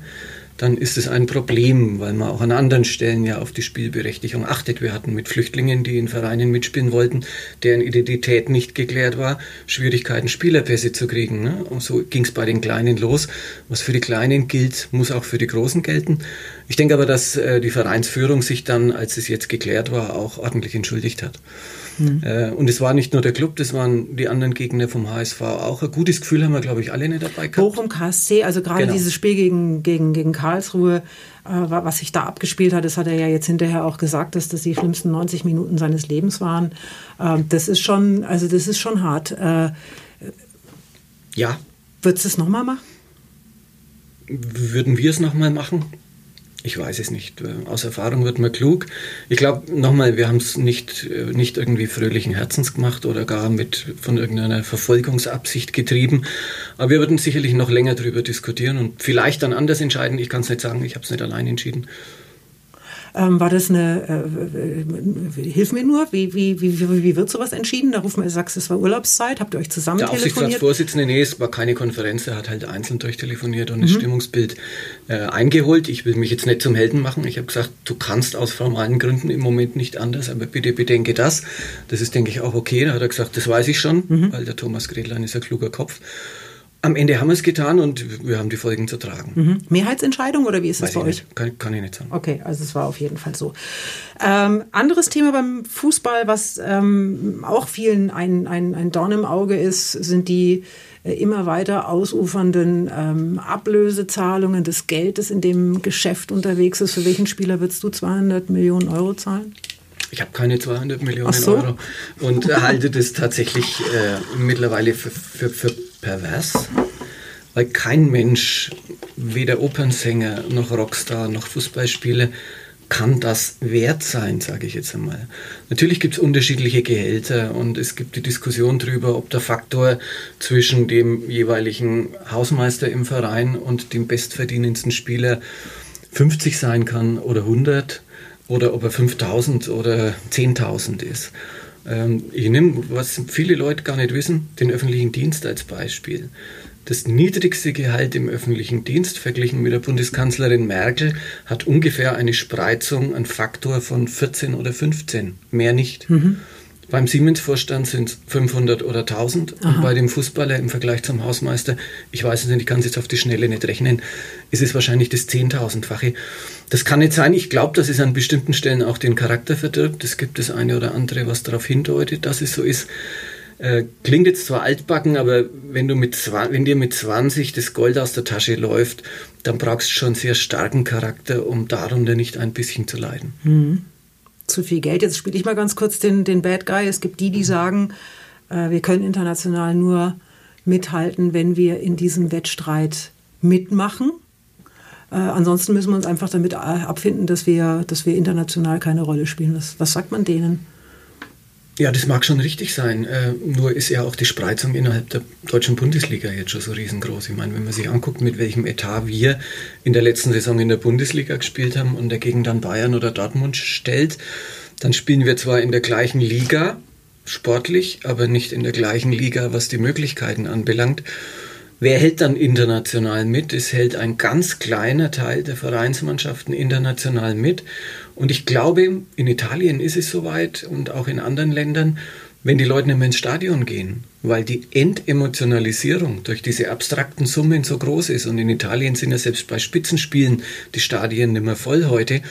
dann ist es ein Problem, weil man auch an anderen Stellen ja auf die Spielberechtigung achtet. Wir hatten mit Flüchtlingen, die in Vereinen mitspielen wollten, deren Identität nicht geklärt war, Schwierigkeiten, Spielerpässe zu kriegen. Ne? Und so ging es bei den Kleinen los. Was für die Kleinen gilt, muss auch für die Großen gelten. Ich denke aber, dass die Vereinsführung sich dann, als es jetzt geklärt war, auch ordentlich entschuldigt hat. Mhm. Und es war nicht nur der Club, das waren die anderen Gegner vom HSV auch. Ein gutes Gefühl haben wir, glaube ich, alle nicht dabei gehabt. Bochum, KSC, also gerade Dieses Spiel gegen Karlsruhe, was sich da abgespielt hat, das hat er ja jetzt hinterher auch gesagt, dass das die schlimmsten 90 Minuten seines Lebens waren. Das ist schon hart. Ja. Würdest du es nochmal machen? Würden wir es nochmal machen? Ich weiß es nicht. Aus Erfahrung wird man klug. Ich glaube, nochmal, wir haben es nicht irgendwie fröhlichen Herzens gemacht oder gar von irgendeiner Verfolgungsabsicht getrieben. Aber wir würden sicherlich noch länger darüber diskutieren und vielleicht dann anders entscheiden. Ich kann es nicht sagen, ich habe es nicht allein entschieden. War das eine, hilf mir nur, wie wird sowas entschieden? Da ruft man, sagst, es war Urlaubszeit, habt ihr euch zusammen telefoniert? Der Aufsichtsratsvorsitzende, nee, es war keine Konferenz, er hat halt einzeln durchtelefoniert und das Stimmungsbild eingeholt. Ich will mich jetzt nicht zum Helden machen. Ich habe gesagt, du kannst aus formalen Gründen im Moment nicht anders, aber bitte bedenke das. Das ist, denke ich, auch okay. Da hat er gesagt, das weiß ich schon, weil der Thomas Grethlein ist ein kluger Kopf. Am Ende haben wir es getan und wir haben die Folgen zu tragen. Mehrheitsentscheidung oder wie ist das bei euch? Nicht. Kann ich nicht sagen. Okay, also es war auf jeden Fall so. Anderes Thema beim Fußball, was auch vielen ein Dorn im Auge ist, sind die immer weiter ausufernden Ablösezahlungen des Geldes, in dem Geschäft unterwegs ist. Für welchen Spieler würdest du 200 Millionen Euro zahlen? Ich habe keine 200 Millionen Euro und halte das tatsächlich mittlerweile für pervers, weil kein Mensch, weder Opernsänger noch Rockstar noch Fußballspieler, kann das wert sein, sage ich jetzt einmal. Natürlich gibt es unterschiedliche Gehälter und es gibt die Diskussion darüber, ob der Faktor zwischen dem jeweiligen Hausmeister im Verein und dem bestverdienendsten Spieler 50 sein kann oder 100 oder ob er 5.000 oder 10.000 ist. Ich nehme, was viele Leute gar nicht wissen, den öffentlichen Dienst als Beispiel. Das niedrigste Gehalt im öffentlichen Dienst, verglichen mit der Bundeskanzlerin Merkel, hat ungefähr eine Spreizung, einen Faktor von 14 oder 15, mehr nicht. Beim Siemens-Vorstand sind es 500 oder 1000. Und bei dem Fußballer im Vergleich zum Hausmeister, ich weiß es nicht, ich kann es jetzt auf die Schnelle nicht rechnen, ist es wahrscheinlich das 10.000-fache. Das kann nicht sein. Ich glaube, dass es an bestimmten Stellen auch den Charakter verdirbt. Es gibt das eine oder andere, was darauf hindeutet, dass es so ist. Klingt jetzt zwar altbacken, aber wenn dir mit 20 das Gold aus der Tasche läuft, dann brauchst du schon sehr starken Charakter, um darunter nicht ein bisschen zu leiden. Zu viel Geld. Jetzt spiele ich mal ganz kurz den Bad Guy. Es gibt die sagen, wir können international nur mithalten, wenn wir in diesem Wettstreit mitmachen. Ansonsten müssen wir uns einfach damit abfinden, dass wir international keine Rolle spielen. Was sagt man denen? Ja, das mag schon richtig sein, nur ist ja auch die Spreizung innerhalb der deutschen Bundesliga jetzt schon so riesengroß. Ich meine, wenn man sich anguckt, mit welchem Etat wir in der letzten Saison in der Bundesliga gespielt haben und dagegen dann Bayern oder Dortmund stellt, dann spielen wir zwar in der gleichen Liga, sportlich, aber nicht in der gleichen Liga, was die Möglichkeiten anbelangt. Wer hält dann international mit? Es hält ein ganz kleiner Teil der Vereinsmannschaften international mit. Und ich glaube, in Italien ist es soweit und auch in anderen Ländern, wenn die Leute nicht mehr ins Stadion gehen, weil die Entemotionalisierung durch diese abstrakten Summen so groß ist. Und in Italien sind ja selbst bei Spitzenspielen die Stadien nicht mehr voll heute.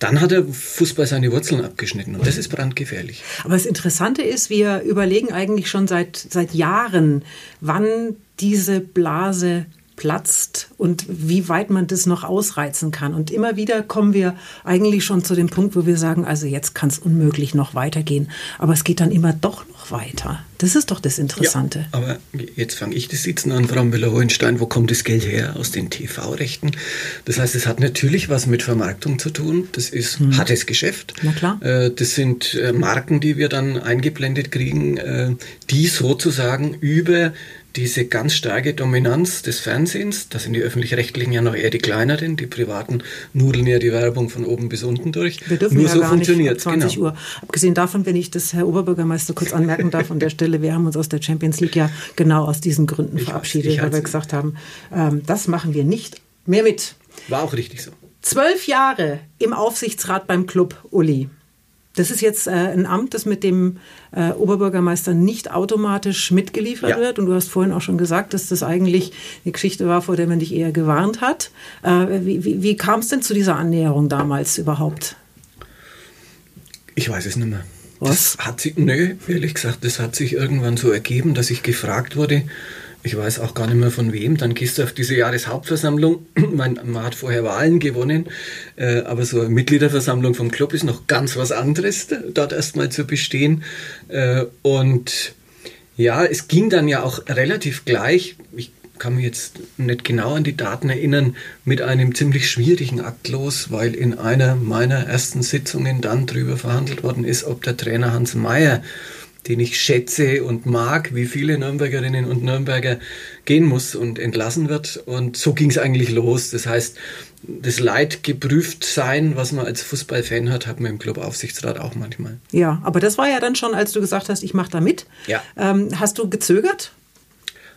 Dann hat der Fußball seine Wurzeln abgeschnitten und das ist brandgefährlich. Aber das Interessante ist, wir überlegen eigentlich schon seit Jahren, wann diese Blase platzt und wie weit man das noch ausreizen kann. Und immer wieder kommen wir eigentlich schon zu dem Punkt, wo wir sagen, also jetzt kann es unmöglich noch weitergehen. Aber es geht dann immer doch noch weiter. Das ist doch das Interessante. Ja, aber jetzt fange ich das Sitzen an, Frau Müller-Hohenstein. Wo kommt das Geld her? Aus den TV-Rechten. Das heißt, es hat natürlich was mit Vermarktung zu tun. Das ist hartes Geschäft. Na klar. Das sind Marken, die wir dann eingeblendet kriegen, die sozusagen über diese ganz starke Dominanz des Fernsehens, das sind die Öffentlich-Rechtlichen ja noch eher die kleineren, die Privaten nudeln ja die Werbung von oben bis unten durch. Wir dürfen nur ja so gar funktioniert. Nicht 20 Uhr. Abgesehen davon, wenn ich das, Herr Oberbürgermeister, kurz anmerken darf an der Stelle, wir haben uns aus der Champions League ja genau aus diesen Gründen verabschiedet, weil wir gesagt haben, das machen wir nicht mehr mit. War auch richtig so. 12 Jahre im Aufsichtsrat beim Club, Uli. Das ist jetzt ein Amt, das mit dem Oberbürgermeister nicht automatisch mitgeliefert wird. Und du hast vorhin auch schon gesagt, dass das eigentlich eine Geschichte war, vor der man dich eher gewarnt hat. Wie kam es denn zu dieser Annäherung damals überhaupt? Ich weiß es nicht mehr. Was? Ehrlich gesagt, das hat sich irgendwann so ergeben, dass ich gefragt wurde. Ich weiß auch gar nicht mehr von wem. Dann gehst du auf diese Jahreshauptversammlung. Man hat vorher Wahlen gewonnen, aber so eine Mitgliederversammlung vom Club ist noch ganz was anderes, dort erstmal zu bestehen. Und ja, es ging dann ja auch relativ gleich. Ich kann mich jetzt nicht genau an die Daten erinnern, mit einem ziemlich schwierigen Akt los, weil in einer meiner ersten Sitzungen dann darüber verhandelt worden ist, ob der Trainer Hans Meyer, den ich schätze und mag, wie viele Nürnbergerinnen und Nürnberger, gehen muss und entlassen wird. Und so ging es eigentlich los. Das heißt, das Leid geprüft sein, was man als Fußballfan hat man im Clubaufsichtsrat auch manchmal. Ja, aber das war ja dann schon, als du gesagt hast, ich mache da mit. Ja. Hast du gezögert?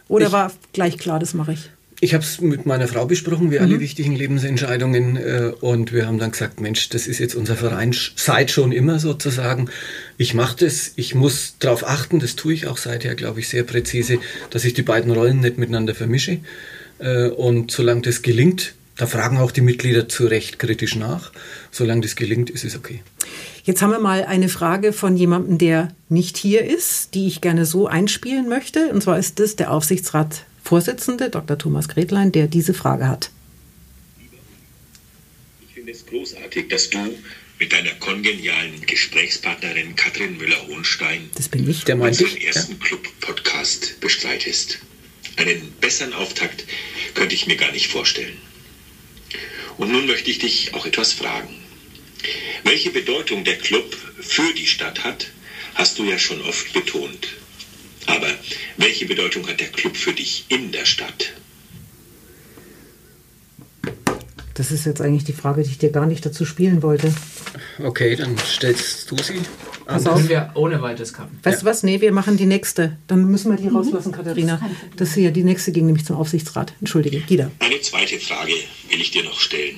Oder war gleich klar, das mache ich? Ich habe es mit meiner Frau besprochen, wie alle wichtigen Lebensentscheidungen. Und wir haben dann gesagt, Mensch, das ist jetzt unser Verein, seit schon immer sozusagen. Ich mache das, ich muss darauf achten, das tue ich auch seither, glaube ich, sehr präzise, dass ich die beiden Rollen nicht miteinander vermische. Und solange das gelingt, da fragen auch die Mitglieder zu Recht kritisch nach, solange das gelingt, ist es okay. Jetzt haben wir mal eine Frage von jemandem, der nicht hier ist, die ich gerne so einspielen möchte. Und zwar ist das der Aufsichtsrat Vorsitzende, Dr. Thomas Grethlein, der diese Frage hat. Ich finde es großartig, dass du mit deiner kongenialen Gesprächspartnerin Katrin Müller-Hohenstein unseren ersten Club-Podcast bestreitest. Einen besseren Auftakt könnte ich mir gar nicht vorstellen. Und nun möchte ich dich auch etwas fragen. Welche Bedeutung der Club für die Stadt hat, hast du ja schon oft betont. Aber welche Bedeutung hat der Club für dich in der Stadt? Das ist jetzt eigentlich die Frage, die ich dir gar nicht dazu spielen wollte. Okay, dann stellst du sie. Pass auf, wir ohne weiteres kamen. Weißt du was? Nee, wir machen die nächste. Dann müssen wir die rauslassen, Katharina. Das hier, die nächste ging nämlich zum Aufsichtsrat. Entschuldige, Gida. Eine zweite Frage will ich dir noch stellen.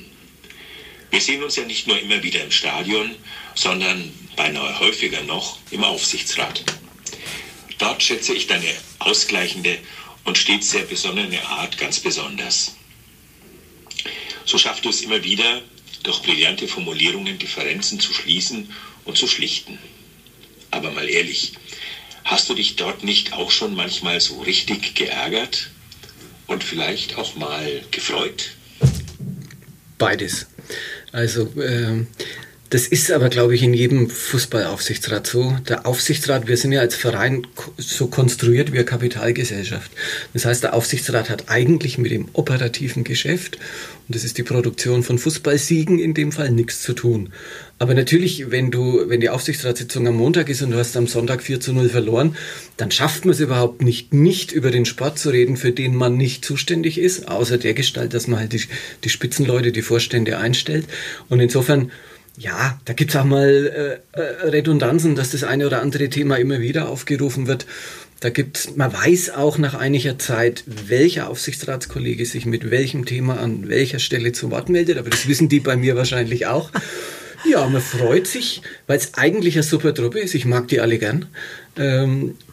Wir sehen uns ja nicht nur immer wieder im Stadion, sondern beinahe häufiger noch im Aufsichtsrat. Dort schätze ich deine ausgleichende und stets sehr besonnene Art ganz besonders. So schaffst du es immer wieder, durch brillante Formulierungen Differenzen zu schließen und zu schlichten. Aber mal ehrlich, hast du dich dort nicht auch schon manchmal so richtig geärgert und vielleicht auch mal gefreut? Beides. Also, das ist aber, glaube ich, in jedem Fußballaufsichtsrat so. Der Aufsichtsrat, wir sind ja als Verein so konstruiert wie eine Kapitalgesellschaft. Das heißt, der Aufsichtsrat hat eigentlich mit dem operativen Geschäft, und das ist die Produktion von Fußballsiegen in dem Fall, nichts zu tun. Aber natürlich, wenn die Aufsichtsratssitzung am Montag ist und du hast am Sonntag 4-0 verloren, dann schafft man es überhaupt nicht über den Sport zu reden, für den man nicht zuständig ist, außer der Gestalt, dass man halt die Spitzenleute, die Vorstände einstellt. Und insofern, ja, da gibt es auch mal Redundanzen, dass das eine oder andere Thema immer wieder aufgerufen wird. Da gibt's, man weiß auch nach einiger Zeit, welcher Aufsichtsratskollege sich mit welchem Thema an welcher Stelle zu Wort meldet, aber das wissen die bei mir wahrscheinlich auch. Ja, man freut sich, weil es eigentlich eine super Truppe ist. Ich mag die alle gern.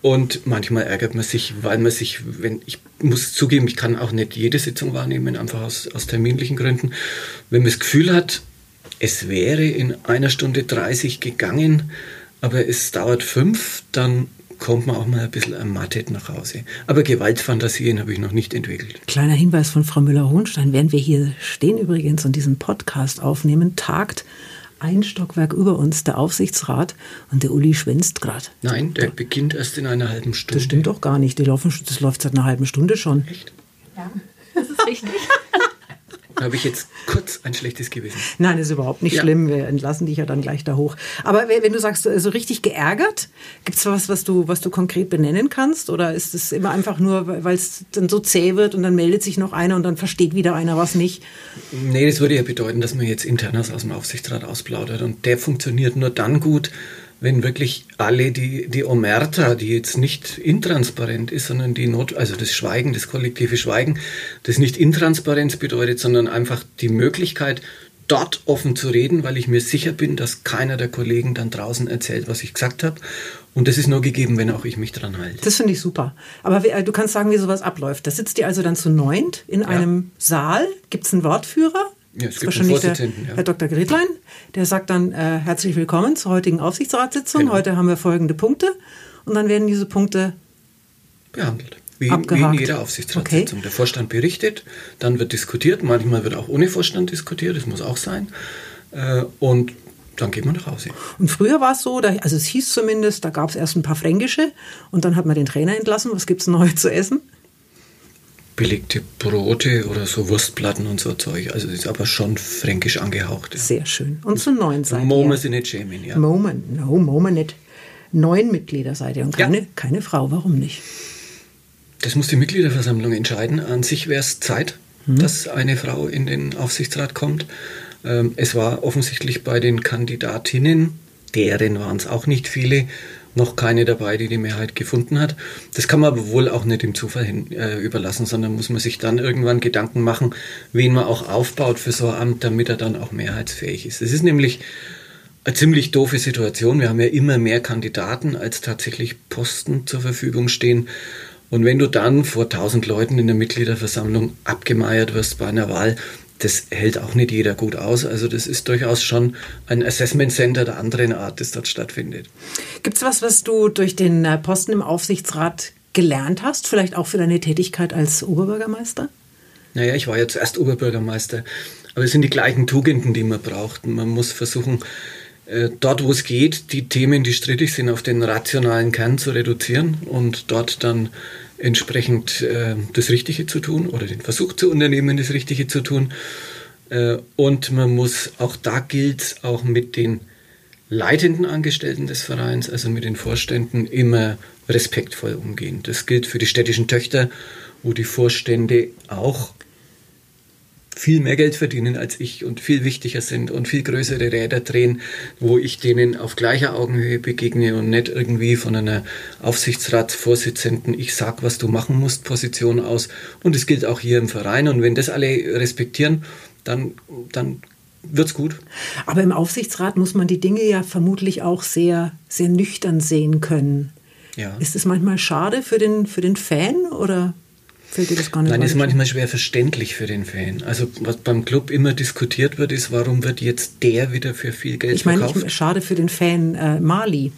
Und manchmal ärgert man sich, weil man sich, wenn ich muss zugeben, ich kann auch nicht jede Sitzung wahrnehmen, einfach aus terminlichen Gründen. Wenn man das Gefühl hat, es wäre in 1:30 gegangen, aber es dauert 5, dann kommt man auch mal ein bisschen ermattet nach Hause. Aber Gewaltfantasien habe ich noch nicht entwickelt. Kleiner Hinweis von Frau Müller-Hohenstein, während wir hier stehen übrigens und diesen Podcast aufnehmen, tagt ein Stockwerk über uns der Aufsichtsrat und der Uli schwänzt gerade. Nein, der beginnt erst in einer halben Stunde. Das stimmt doch gar nicht, das läuft seit einer halben Stunde schon. Echt? Ja, das ist richtig. Habe ich jetzt kurz ein schlechtes Gewissen. Nein, das ist überhaupt nicht schlimm. Wir entlassen dich ja dann gleich da hoch. Aber wenn du sagst, so richtig geärgert, gibt es was du konkret benennen kannst? Oder ist es immer einfach nur, weil es dann so zäh wird und dann meldet sich noch einer und dann versteht wieder einer was nicht? Nee, das würde ja bedeuten, dass man jetzt Internas aus dem Aufsichtsrat ausplaudert. Und der funktioniert nur dann gut, wenn wirklich alle die Omerta, die jetzt nicht intransparent ist, sondern also das Schweigen, das kollektive Schweigen, das nicht Intransparenz bedeutet, sondern einfach die Möglichkeit, dort offen zu reden, weil ich mir sicher bin, dass keiner der Kollegen dann draußen erzählt, was ich gesagt habe. Und das ist nur gegeben, wenn auch ich mich dran halte. Das finde ich super. Aber du kannst sagen, wie sowas abläuft. Da sitzt ihr also dann zu 9 in einem Saal. Gibt es einen Wortführer? Ja, es gibt einen Vorsitzenden. Herr Dr. Grethlein, der sagt dann herzlich willkommen zur heutigen Aufsichtsratssitzung. Genau. Heute haben wir folgende Punkte und dann werden diese Punkte behandelt. Wie in jeder Aufsichtsratssitzung. Okay. Der Vorstand berichtet, dann wird diskutiert. Manchmal wird auch ohne Vorstand diskutiert, das muss auch sein. Und dann geht man nach Hause. Und früher war es so, also es hieß zumindest, da gab es erst ein paar Fränkische und dann hat man den Trainer entlassen. Was gibt es denn heute zu essen? belegte Brote oder so Wurstplatten und so Zeug. Also ist aber schon fränkisch angehaucht. Ja. Sehr schön. Und zu 9 seid ihr. Moment sind nicht schämen, ja. Moment nicht. 9 Mitglieder seid ihr und keine Frau. Warum nicht? Das muss die Mitgliederversammlung entscheiden. An sich wäre es Zeit, dass eine Frau in den Aufsichtsrat kommt. Es war offensichtlich bei den Kandidatinnen, deren waren es auch nicht viele, noch keine dabei, die die Mehrheit gefunden hat. Das kann man aber wohl auch nicht dem Zufall überlassen, sondern muss man sich dann irgendwann Gedanken machen, wen man auch aufbaut für so ein Amt, damit er dann auch mehrheitsfähig ist. Es ist nämlich eine ziemlich doofe Situation. Wir haben ja immer mehr Kandidaten, als tatsächlich Posten zur Verfügung stehen. Und wenn du dann vor 1000 Leuten in der Mitgliederversammlung abgemeiert wirst bei einer Wahl, das hält auch nicht jeder gut aus. Also das ist durchaus schon ein Assessment Center der anderen Art, das dort stattfindet. Gibt es was du durch den Posten im Aufsichtsrat gelernt hast? Vielleicht auch für deine Tätigkeit als Oberbürgermeister? Naja, ich war ja zuerst Oberbürgermeister. Aber es sind die gleichen Tugenden, die man braucht. Man muss versuchen, dort, wo es geht, die Themen, die strittig sind, auf den rationalen Kern zu reduzieren und dort dann entsprechend das Richtige zu tun oder den Versuch zu unternehmen, das Richtige zu tun. Und man muss, auch da gilt es, auch mit den leitenden Angestellten des Vereins, also mit den Vorständen, immer respektvoll umgehen. Das gilt für die städtischen Töchter, wo die Vorstände auch viel mehr Geld verdienen als ich und viel wichtiger sind und viel größere Räder drehen, wo ich denen auf gleicher Augenhöhe begegne und nicht irgendwie von einer Aufsichtsratsvorsitzenden, ich sag, was du machen musst, Position aus. Und es gilt auch hier im Verein. Und wenn das alle respektieren, dann wird's gut. Aber im Aufsichtsrat muss man die Dinge ja vermutlich auch sehr, sehr nüchtern sehen können. Ja. Ist es manchmal schade für den Fan oder... Nein, das ist manchmal schwer verständlich für den Fan. Also was beim Club immer diskutiert wird, ist, warum wird jetzt der wieder für viel Geld verkauft? Ich meine, schade für den Fan Maly.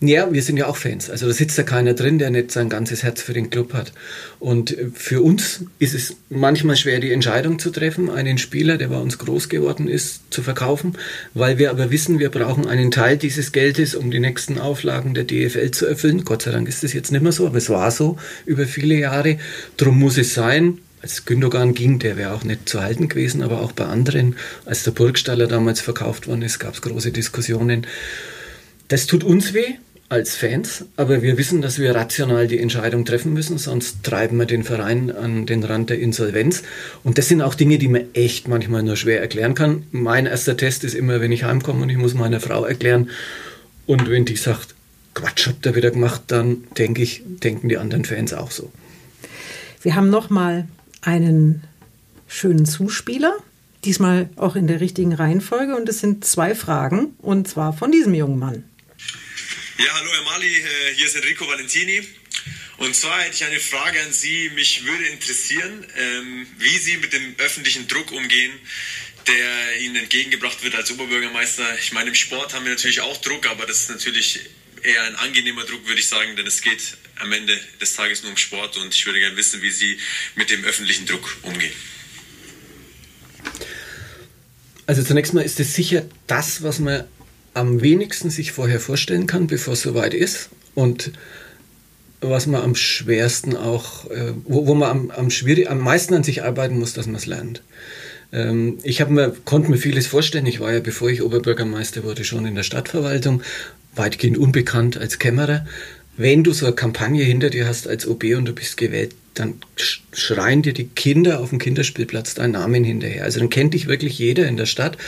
Ja, wir sind ja auch Fans. Also da sitzt da keiner drin, der nicht sein ganzes Herz für den Club hat. Und für uns ist es manchmal schwer, die Entscheidung zu treffen, einen Spieler, der bei uns groß geworden ist, zu verkaufen, weil wir aber wissen, wir brauchen einen Teil dieses Geldes, um die nächsten Auflagen der DFL zu erfüllen. Gott sei Dank ist das jetzt nicht mehr so, aber es war so über viele Jahre. Drum muss es sein. Als Gündogan ging, der wäre auch nicht zu halten gewesen, aber auch bei anderen, als der Burgstaller damals verkauft worden ist, gab es große Diskussionen. Das tut uns weh als Fans, aber wir wissen, dass wir rational die Entscheidung treffen müssen, sonst treiben wir den Verein an den Rand der Insolvenz. Und das sind auch Dinge, die man echt manchmal nur schwer erklären kann. Mein erster Test ist immer, wenn ich heimkomme und ich muss meiner Frau erklären. Und wenn die sagt, Quatsch, habt ihr wieder gemacht, dann denken die anderen Fans auch so. Wir haben nochmal einen schönen Zuspieler. Diesmal auch in der richtigen Reihenfolge. Und es sind 2 Fragen, und zwar von diesem jungen Mann. Ja, hallo Herr Maly, hier ist Enrico Valentini. Und zwar hätte ich eine Frage an Sie. Mich würde interessieren, wie Sie mit dem öffentlichen Druck umgehen, der Ihnen entgegengebracht wird als Oberbürgermeister. Ich meine, im Sport haben wir natürlich auch Druck, aber das ist natürlich eher ein angenehmer Druck, würde ich sagen, denn es geht am Ende des Tages nur um Sport. Und ich würde gerne wissen, wie Sie mit dem öffentlichen Druck umgehen. Also zunächst mal ist es sicher das, was man am wenigsten sich vorher vorstellen kann, bevor es soweit ist, und was man am schwersten auch, wo man am meisten an sich arbeiten muss, dass man es lernt. Ich konnte mir vieles vorstellen. Ich war ja, bevor ich Oberbürgermeister wurde, schon in der Stadtverwaltung, weitgehend unbekannt als Kämmerer. Wenn du so eine Kampagne hinter dir hast als OB und du bist gewählt, dann schreien dir die Kinder auf dem Kinderspielplatz deinen Namen hinterher. Also dann kennt dich wirklich jeder in der Stadt.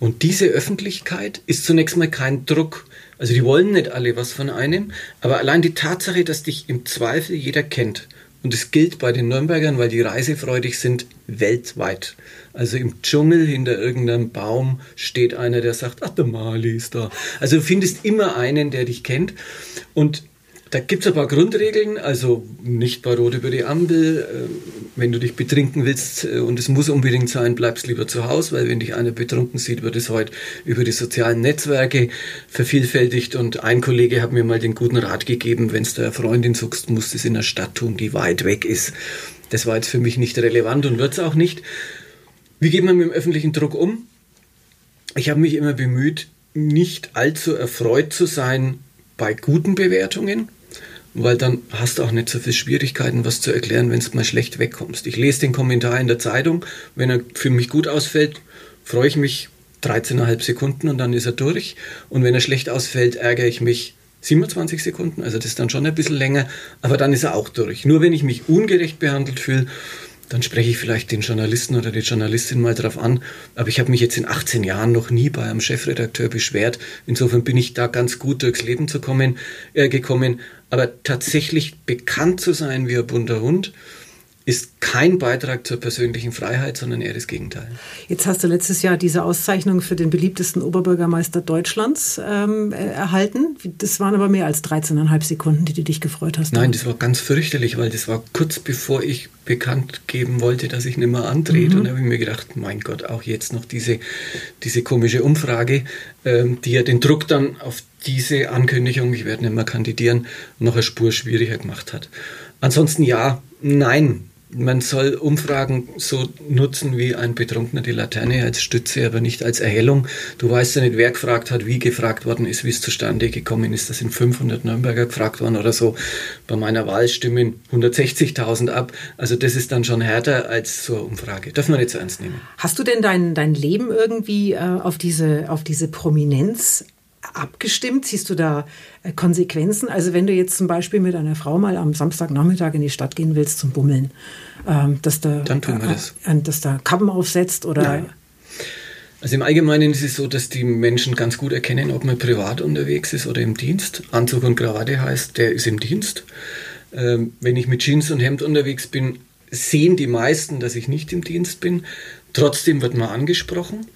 Und diese Öffentlichkeit ist zunächst mal kein Druck. Also die wollen nicht alle was von einem, aber allein die Tatsache, dass dich im Zweifel jeder kennt. Und es gilt bei den Nürnbergern, weil die reisefreudig sind, weltweit. Also im Dschungel hinter irgendeinem Baum steht einer, der sagt, ach, der Maly ist da. Also du findest immer einen, der dich kennt. Und da gibt es ein paar Grundregeln, also nicht bei Rot über die Ampel, wenn du dich betrinken willst und es muss unbedingt sein, bleibst lieber zu Hause, weil wenn dich einer betrunken sieht, wird es heute über die sozialen Netzwerke vervielfältigt. Und ein Kollege hat mir mal den guten Rat gegeben, wenn es der Freundin suchst, musst du es in einer Stadt tun, die weit weg ist. Das war jetzt für mich nicht relevant und wird es auch nicht. Wie geht man mit dem öffentlichen Druck um? Ich habe mich immer bemüht, nicht allzu erfreut zu sein bei guten Bewertungen, weil dann hast du auch nicht so viele Schwierigkeiten, was zu erklären, wenn es mal schlecht wegkommst. Ich lese den Kommentar in der Zeitung, wenn er für mich gut ausfällt, freue ich mich 13,5 Sekunden und dann ist er durch. Und wenn er schlecht ausfällt, ärgere ich mich 27 Sekunden, also das ist dann schon ein bisschen länger, aber dann ist er auch durch. Nur wenn ich mich ungerecht behandelt fühle, dann spreche ich vielleicht den Journalisten oder die Journalistin mal drauf an. Aber ich habe mich jetzt in 18 Jahren noch nie bei einem Chefredakteur beschwert. Insofern bin ich da ganz gut durchs Leben gekommen. Aber tatsächlich bekannt zu sein wie ein bunter Hund ist kein Beitrag zur persönlichen Freiheit, sondern eher das Gegenteil. Jetzt hast du letztes Jahr diese Auszeichnung für den beliebtesten Oberbürgermeister Deutschlands erhalten. Das waren aber mehr als 13,5 Sekunden, die du dich gefreut hast. Nein, das war ganz fürchterlich, weil das war kurz bevor ich bekannt geben wollte, dass ich nicht mehr antrete. Mhm. Und da habe ich mir gedacht, mein Gott, auch jetzt noch diese komische Umfrage, die ja den Druck dann auf diese Ankündigung, ich werde nicht mehr kandidieren, noch eine Spur schwieriger gemacht hat. Ansonsten ja, nein. Man soll Umfragen so nutzen, wie ein Betrunkener die Laterne als Stütze, aber nicht als Erhellung. Du weißt ja nicht, wer gefragt hat, wie gefragt worden ist, wie es zustande gekommen ist. Da sind 500 Nürnberger gefragt worden oder so. Bei meiner Wahl stimmen 160.000 ab. Also das ist dann schon härter als so eine Umfrage. Darf man nicht so ernst nehmen. Hast du denn dein Leben irgendwie auf diese Prominenz abgestimmt? Siehst du da Konsequenzen? Also wenn du jetzt zum Beispiel mit einer Frau mal am Samstagnachmittag in die Stadt gehen willst zum Bummeln, dann tun wir das. Dass da Kappen aufsetzt oder... Nein. Also im Allgemeinen ist es so, dass die Menschen ganz gut erkennen, ob man privat unterwegs ist oder im Dienst. Anzug und Krawatte heißt, der ist im Dienst. Wenn ich mit Jeans und Hemd unterwegs bin, sehen die meisten, dass ich nicht im Dienst bin. Trotzdem wird man angesprochen.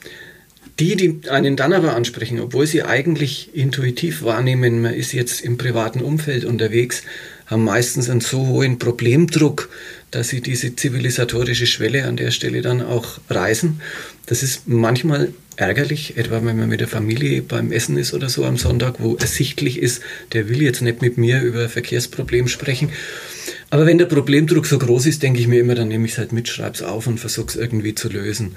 Die einen dann aber ansprechen, obwohl sie eigentlich intuitiv wahrnehmen, man ist jetzt im privaten Umfeld unterwegs, haben meistens einen so hohen Problemdruck, dass sie diese zivilisatorische Schwelle an der Stelle dann auch reißen. Das ist manchmal ärgerlich, etwa wenn man mit der Familie beim Essen ist oder so am Sonntag, wo ersichtlich ist, der will jetzt nicht mit mir über Verkehrsproblem sprechen. Aber wenn der Problemdruck so groß ist, denke ich mir immer, dann nehme ich es halt mit, schreibe es auf und versuche es irgendwie zu lösen.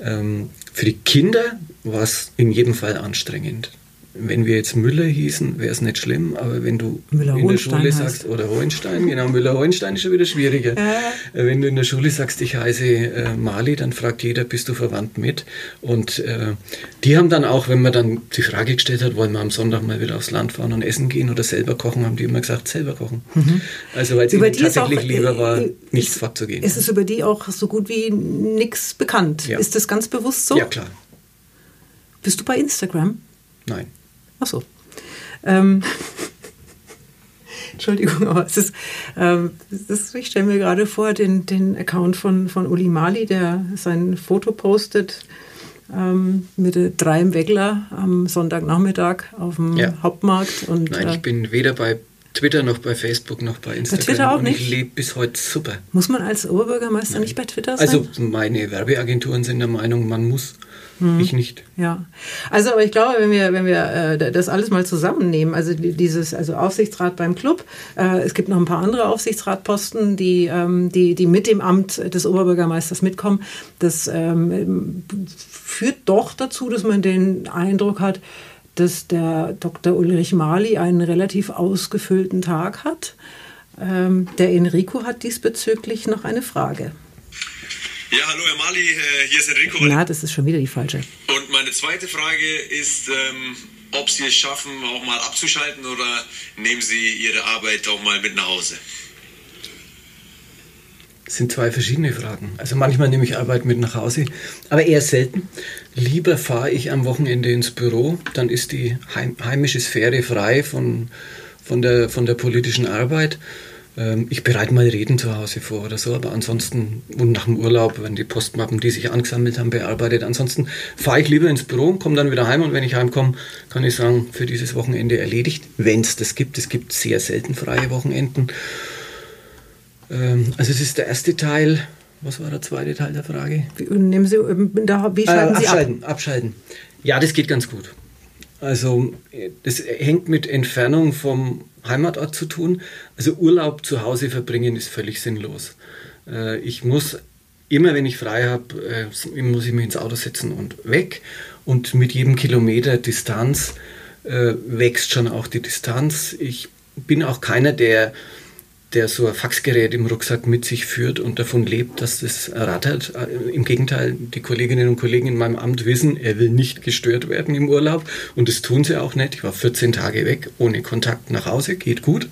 Für die Kinder war es in jedem Fall anstrengend. Wenn wir jetzt Müller hießen, wäre es nicht schlimm, aber wenn du in der Schule sagst, oder Hohenstein, genau, Müller-Hohenstein ist schon wieder schwieriger. Wenn du in der Schule sagst, ich heiße Maly, dann fragt jeder, bist du verwandt mit? Und die haben dann auch, wenn man dann die Frage gestellt hat, wollen wir am Sonntag mal wieder aufs Land fahren und essen gehen oder selber kochen, haben die immer gesagt, selber kochen. Mhm. Also weil es ihnen tatsächlich lieber war, nicht fortzugehen. Es ist über die auch so gut wie nichts bekannt. Ja. Ist das ganz bewusst so? Ja, klar. Bist du bei Instagram? Nein. Ach so. Entschuldigung, aber es ist, ich stelle mir gerade vor, den Account von Uli Maly, der sein Foto postet mit drei im Weggler am Sonntagnachmittag auf dem Hauptmarkt. Und, nein, ich bin weder bei Twitter noch bei Facebook noch bei Instagram. Bei Twitter auch nicht? Ich lebe bis heute super. Muss man als Oberbürgermeister nicht bei Twitter sein? Also meine Werbeagenturen sind der Meinung, man muss. Ich nicht. Ja, also aber ich glaube, wenn wir das alles mal zusammennehmen, also dieses Aufsichtsrat beim Club, es gibt noch ein paar andere Aufsichtsratposten, die mit dem Amt des Oberbürgermeisters mitkommen, das führt doch dazu, dass man den Eindruck hat, dass der Dr. Ulrich Maly einen relativ ausgefüllten Tag hat. Der Enrico hat diesbezüglich noch eine Frage. Ja, hallo Herr Maly, hier ist Enrico. Ja, das ist schon wieder die falsche. Und meine zweite Frage ist, ob Sie es schaffen, auch mal abzuschalten oder nehmen Sie Ihre Arbeit auch mal mit nach Hause? Das sind zwei verschiedene Fragen. Also manchmal nehme ich Arbeit mit nach Hause, aber eher selten. Lieber fahre ich am Wochenende ins Büro, dann ist die heimische Sphäre frei von der politischen Arbeit. Ich bereite mal Reden zu Hause vor oder so, aber ansonsten, und nach dem Urlaub werden die Postmappen, die sich angesammelt haben, bearbeitet. Ansonsten fahre ich lieber ins Büro, komme dann wieder heim und wenn ich heimkomme, kann ich sagen, für dieses Wochenende erledigt, wenn es das gibt. Es gibt sehr selten freie Wochenenden. Also es ist der erste Teil. Was war der zweite Teil der Frage? Wie schalten Sie ab? Abschalten. Ja, das geht ganz gut. Also das hängt mit Entfernung vom Heimatort zu tun. Also Urlaub zu Hause verbringen ist völlig sinnlos. Ich muss immer, wenn ich frei habe, muss ich mich ins Auto setzen und weg. Und mit jedem Kilometer Distanz wächst schon auch die Distanz. Ich bin auch keiner, der so ein Faxgerät im Rucksack mit sich führt und davon lebt, dass das rattert. Im Gegenteil, die Kolleginnen und Kollegen in meinem Amt wissen, er will nicht gestört werden im Urlaub und das tun sie auch nicht. Ich war 14 Tage weg, ohne Kontakt nach Hause, geht gut,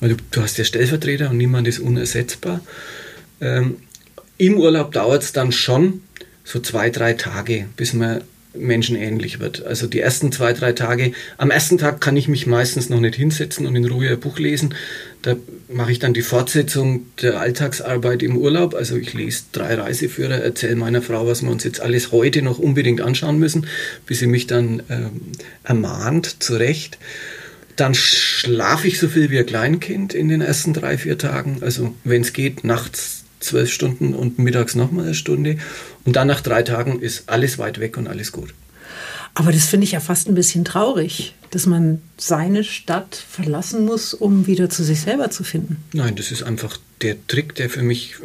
weil du hast ja Stellvertreter und niemand ist unersetzbar. Im Urlaub dauert es dann schon so 2-3 Tage, bis man menschenähnlich wird. Also die ersten 2-3 Tage, am ersten Tag kann ich mich meistens noch nicht hinsetzen und in Ruhe ein Buch lesen. Da mache ich dann die Fortsetzung der Alltagsarbeit im Urlaub. Also ich lese 3 Reiseführer, erzähle meiner Frau, was wir uns jetzt alles heute noch unbedingt anschauen müssen, bis sie mich dann ermahnt, zurecht. Dann schlafe ich so viel wie ein Kleinkind in den ersten 3-4 Tagen. Also wenn es geht, nachts 12 Stunden und mittags nochmal eine Stunde. Und dann nach 3 Tagen ist alles weit weg und alles gut. Aber das finde ich ja fast ein bisschen traurig, dass man seine Stadt verlassen muss, um wieder zu sich selber zu finden. Nein, das ist einfach der Trick, der für mich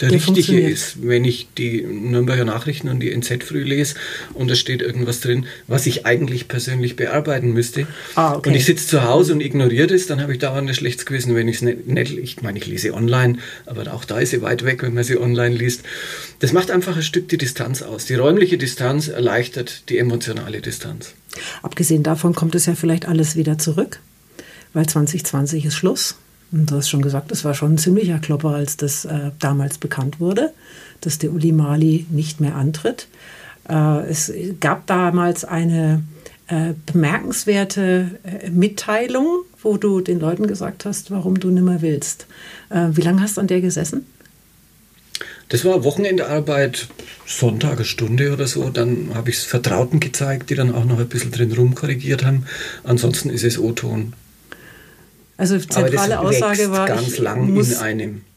der richtige ist. Wenn ich die Nürnberger Nachrichten und die NZ früh lese und da steht irgendwas drin, was ich eigentlich persönlich bearbeiten müsste. Ah, okay. Und ich sitze zu Hause und ignoriere das, dann habe ich dauernd ein schlechtes Gewissen, wenn ich es nicht ich meine, ich lese online, aber auch da ist sie weit weg, wenn man sie online liest. Das macht einfach ein Stück die Distanz aus. Die räumliche Distanz erleichtert die emotionale Distanz. Abgesehen davon kommt es ja vielleicht alles wieder zurück, weil 2020 ist Schluss. Und du hast schon gesagt, es war schon ein ziemlicher Klopper, als das damals bekannt wurde, dass der Uli Maly nicht mehr antritt. Es gab damals eine bemerkenswerte Mitteilung, wo du den Leuten gesagt hast, warum du nicht mehr willst. Wie lange hast du an der gesessen? Das war Wochenendarbeit, Sonntag eine Stunde oder so. Dann habe ich es Vertrauten gezeigt, die dann auch noch ein bisschen drin rumkorrigiert haben. Ansonsten ist es O-Ton. Also zentrale Aussage war,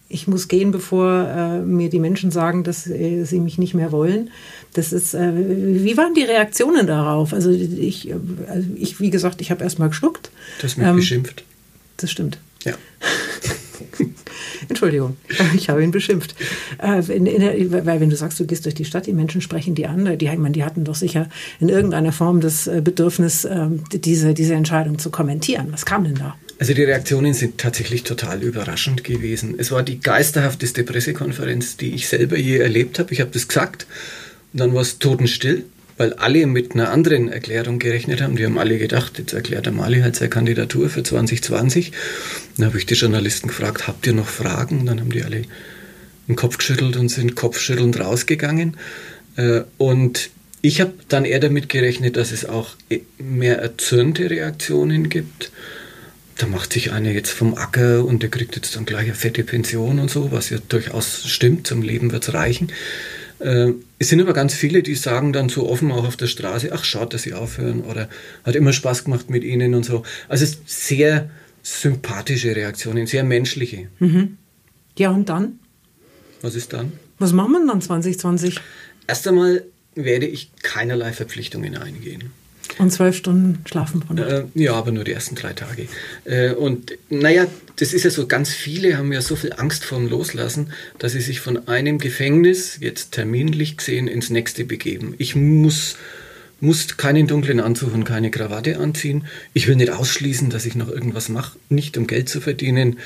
ich muss gehen, bevor mir die Menschen sagen, dass sie mich nicht mehr wollen. Das ist, wie waren die Reaktionen darauf? Also ich wie gesagt, ich habe erst mal geschluckt. Du hast mich beschimpft. Das stimmt. Ja. Entschuldigung, ich habe ihn beschimpft. Weil wenn du sagst, du gehst durch die Stadt, die Menschen sprechen die an. Die hatten doch sicher in irgendeiner Form das Bedürfnis, diese Entscheidung zu kommentieren. Was kam denn da? Also die Reaktionen sind tatsächlich total überraschend gewesen. Es war die geisterhafteste Pressekonferenz, die ich selber je erlebt habe. Ich habe das gesagt und dann war es totenstill, weil alle mit einer anderen Erklärung gerechnet haben. Die haben alle gedacht, jetzt erklärt der Maly halt seine Kandidatur für 2020. Dann habe ich die Journalisten gefragt, habt ihr noch Fragen? Und dann haben die alle den Kopf geschüttelt und sind kopfschüttelnd rausgegangen. Und ich habe dann eher damit gerechnet, dass es auch mehr erzürnte Reaktionen gibt. Da macht sich einer jetzt vom Acker und der kriegt jetzt dann gleich eine fette Pension und so, was ja durchaus stimmt, zum Leben wird es reichen. Es sind aber ganz viele, die sagen dann so offen auch auf der Straße, ach schaut, dass sie aufhören oder hat immer Spaß gemacht mit ihnen und so. Also es ist sehr sympathische Reaktionen, sehr menschliche. Mhm. Ja und dann? Was ist dann? Was machen wir dann 2020? Erst einmal werde ich keinerlei Verpflichtungen eingehen. Und 12 Stunden schlafen pro Nacht. Ja, aber nur die ersten 3 Tage. Und naja, das ist ja so, ganz viele haben ja so viel Angst vorm Loslassen, dass sie sich von einem Gefängnis, jetzt terminlich gesehen, ins nächste begeben. Ich muss keinen dunklen Anzug und keine Krawatte anziehen. Ich will nicht ausschließen, dass ich noch irgendwas mache, nicht um Geld zu verdienen.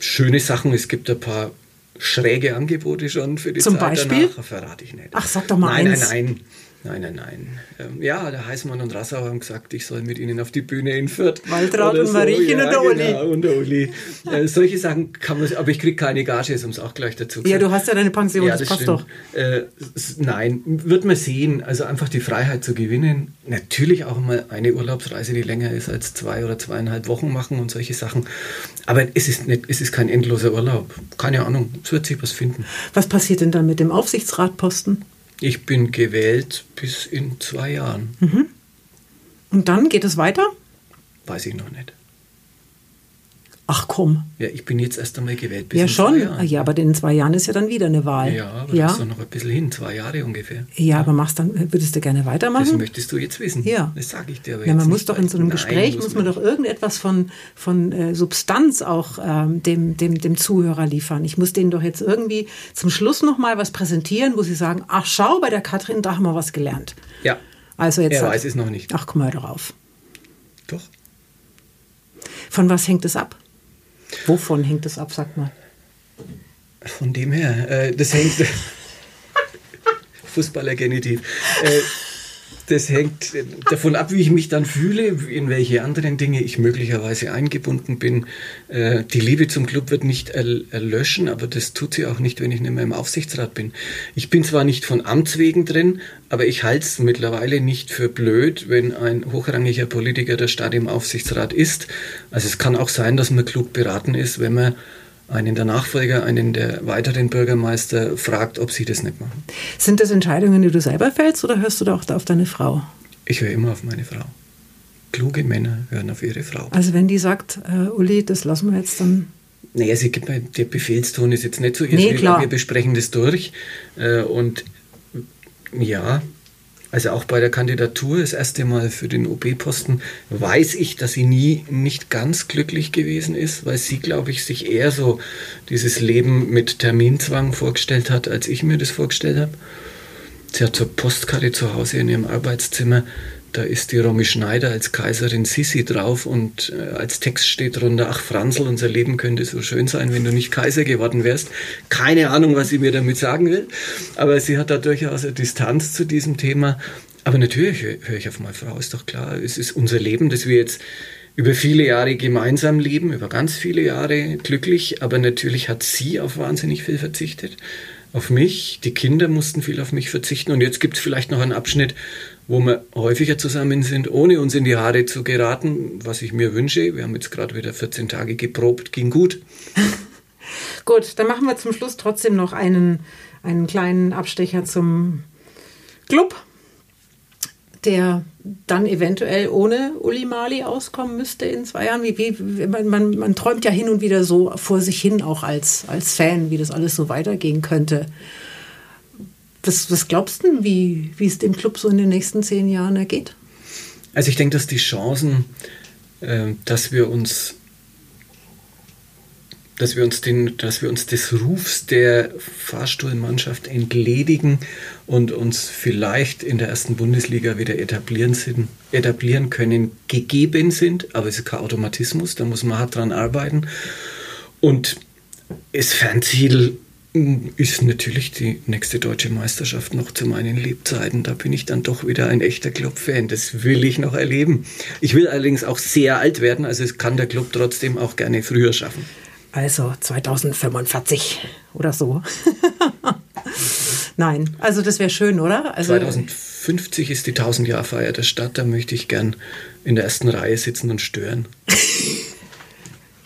Schöne Sachen, es gibt ein paar schräge Angebote schon für die Zum Zeit Beispiel? Danach. Verrate ich nicht. Ach, sag doch mal eins. Nein. Ja, der Heißmann und Rassauer haben gesagt, ich soll mit ihnen auf die Bühne in Fürth. Waltraud und so. Mariechen, ja, und der Uli. Genau, und der Uli. Solche Sachen kann man, aber ich kriege keine Gage, um es auch gleich dazu zu sagen. Ja, du hast ja deine Pension, ja, das passt stimmt. Doch. Nein, wird man sehen. Also einfach die Freiheit zu gewinnen. Natürlich auch mal eine Urlaubsreise, die länger ist als 2 oder 2,5 Wochen machen und solche Sachen. Aber es ist kein endloser Urlaub. Keine Ahnung, es wird sich was finden. Was passiert denn dann mit dem Aufsichtsratposten? Ich bin gewählt bis in 2 Jahren. Mhm. Und dann geht es weiter? Weiß ich noch nicht. Ach komm. Ja, ich bin jetzt erst einmal gewählt bis in 2 Jahren. Ja, aber in 2 Jahren ist ja dann wieder eine Wahl. Ja, aber ja. Das ist doch noch ein bisschen hin, 2 Jahre ungefähr. Ja, ja. Aber würdest du gerne weitermachen? Das möchtest du jetzt wissen. Ja. Das sage ich dir aber ja, jetzt man muss doch in so einem Gespräch, muss man doch irgendetwas von Substanz auch dem Zuhörer liefern. Ich muss denen doch jetzt irgendwie zum Schluss nochmal was präsentieren, wo sie sagen, ach schau, bei der Katrin, da haben wir was gelernt. Ja, also jetzt er weiß es noch nicht. Ach, komm mal drauf. Doch. Von was hängt es ab? Wovon hängt es ab, sag mal? Von dem her. Das hängt... Fußballer-Genitiv. Das hängt davon ab, wie ich mich dann fühle, in welche anderen Dinge ich möglicherweise eingebunden bin. Die Liebe zum Club wird nicht erlöschen, aber das tut sie auch nicht, wenn ich nicht mehr im Aufsichtsrat bin. Ich bin zwar nicht von Amts wegen drin, aber ich halte es mittlerweile nicht für blöd, wenn ein hochrangiger Politiker der Stadt im Aufsichtsrat ist. Also es kann auch sein, dass man klug beraten ist, wenn man einen der Nachfolger, einen der weiteren Bürgermeister fragt, ob sie das nicht machen. Sind das Entscheidungen, die du selber fällst, oder hörst du da auch auf deine Frau? Ich höre immer auf meine Frau. Kluge Männer hören auf ihre Frau. Also wenn die sagt, Uli, das lassen wir jetzt, dann... Naja, sie gibt mir, der Befehlston ist jetzt nicht so ihr, wir besprechen das durch. Und ja, also auch bei der Kandidatur, das erste Mal für den OB-Posten, weiß ich, dass sie nicht ganz glücklich gewesen ist, weil sie, glaube ich, sich eher so dieses Leben mit Terminzwang vorgestellt hat, als ich mir das vorgestellt habe. Sie hat so Postkarte zu Hause in ihrem Arbeitszimmer, da ist die Romy Schneider als Kaiserin Sissi drauf und als Text steht drunter, ach Franzl, unser Leben könnte so schön sein, wenn du nicht Kaiser geworden wärst. Keine Ahnung, was sie mir damit sagen will, aber sie hat da durchaus eine Distanz zu diesem Thema. Aber natürlich höre ich auf meine Frau, ist doch klar, es ist unser Leben, das wir jetzt über viele Jahre gemeinsam leben, über ganz viele Jahre glücklich, aber natürlich hat sie auf wahnsinnig viel verzichtet. Auf mich, die Kinder mussten viel auf mich verzichten und jetzt gibt es vielleicht noch einen Abschnitt, wo wir häufiger zusammen sind, ohne uns in die Haare zu geraten, was ich mir wünsche. Wir haben jetzt gerade wieder 14 Tage geprobt, ging gut. Gut, dann machen wir zum Schluss trotzdem noch einen kleinen Abstecher zum Club, der dann eventuell ohne Uli Maly auskommen müsste in 2 Jahren. Man träumt ja hin und wieder so vor sich hin, auch als Fan, wie das alles so weitergehen könnte. Was glaubst du, wie es dem Club so in den nächsten 10 Jahren ergeht? Also ich denke, dass die Chancen, dass wir uns des Rufs der Fahrstuhlmannschaft entledigen und uns vielleicht in der ersten Bundesliga wieder etablieren können, gegeben sind. Aber es ist kein Automatismus, da muss man hart dran arbeiten. Und das Fernziel ist natürlich die nächste deutsche Meisterschaft noch zu meinen Lebzeiten. Da bin ich dann doch wieder ein echter Club-Fan. Das will ich noch erleben. Ich will allerdings auch sehr alt werden, also es kann der Club trotzdem auch gerne früher schaffen. Also 2045 oder so. Nein, also das wäre schön, oder? Also 2050 ist die 1000-Jahr-Feier der Stadt. Da möchte ich gern in der ersten Reihe sitzen und stören.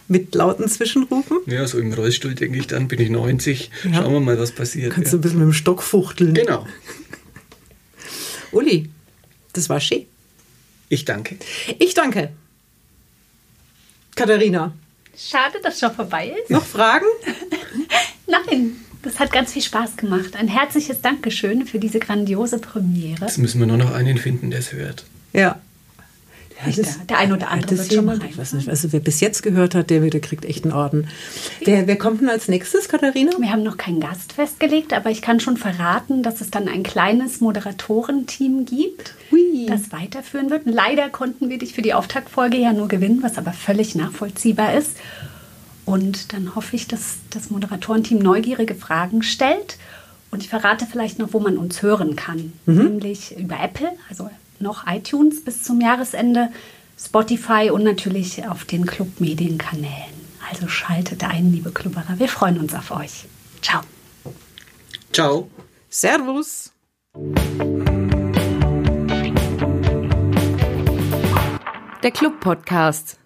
Mit lauten Zwischenrufen? Ja, so im Rollstuhl denke ich dann, bin ich 90. Ja. Schauen wir mal, was passiert. Kannst du ein bisschen mit dem Stock fuchteln. Genau. Uli, das war schön. Ich danke. Ich danke. Katharina. Schade, dass schon vorbei ist. Noch Fragen? Nein, das hat ganz viel Spaß gemacht. Ein herzliches Dankeschön für diese grandiose Premiere. Jetzt müssen wir nur noch einen finden, der es hört. Ja. Der ein oder andere wird schon mal rein. Ich weiß nicht, also wer bis jetzt gehört hat, der kriegt echt einen Orden. Wer kommt denn als nächstes, Katharina? Wir haben noch keinen Gast festgelegt, aber ich kann schon verraten, dass es dann ein kleines Moderatorenteam gibt, das weiterführen wird. Leider konnten wir dich für die Auftaktfolge ja nur gewinnen, was aber völlig nachvollziehbar ist. Und dann hoffe ich, dass das Moderatorenteam neugierige Fragen stellt. Und ich verrate vielleicht noch, wo man uns hören kann. Nämlich über Apple, also noch iTunes bis zum Jahresende, Spotify und natürlich auf den Club-Medienkanälen. Also schaltet ein, liebe Clubberer. Wir freuen uns auf euch. Ciao. Ciao. Servus. Der Club-Podcast.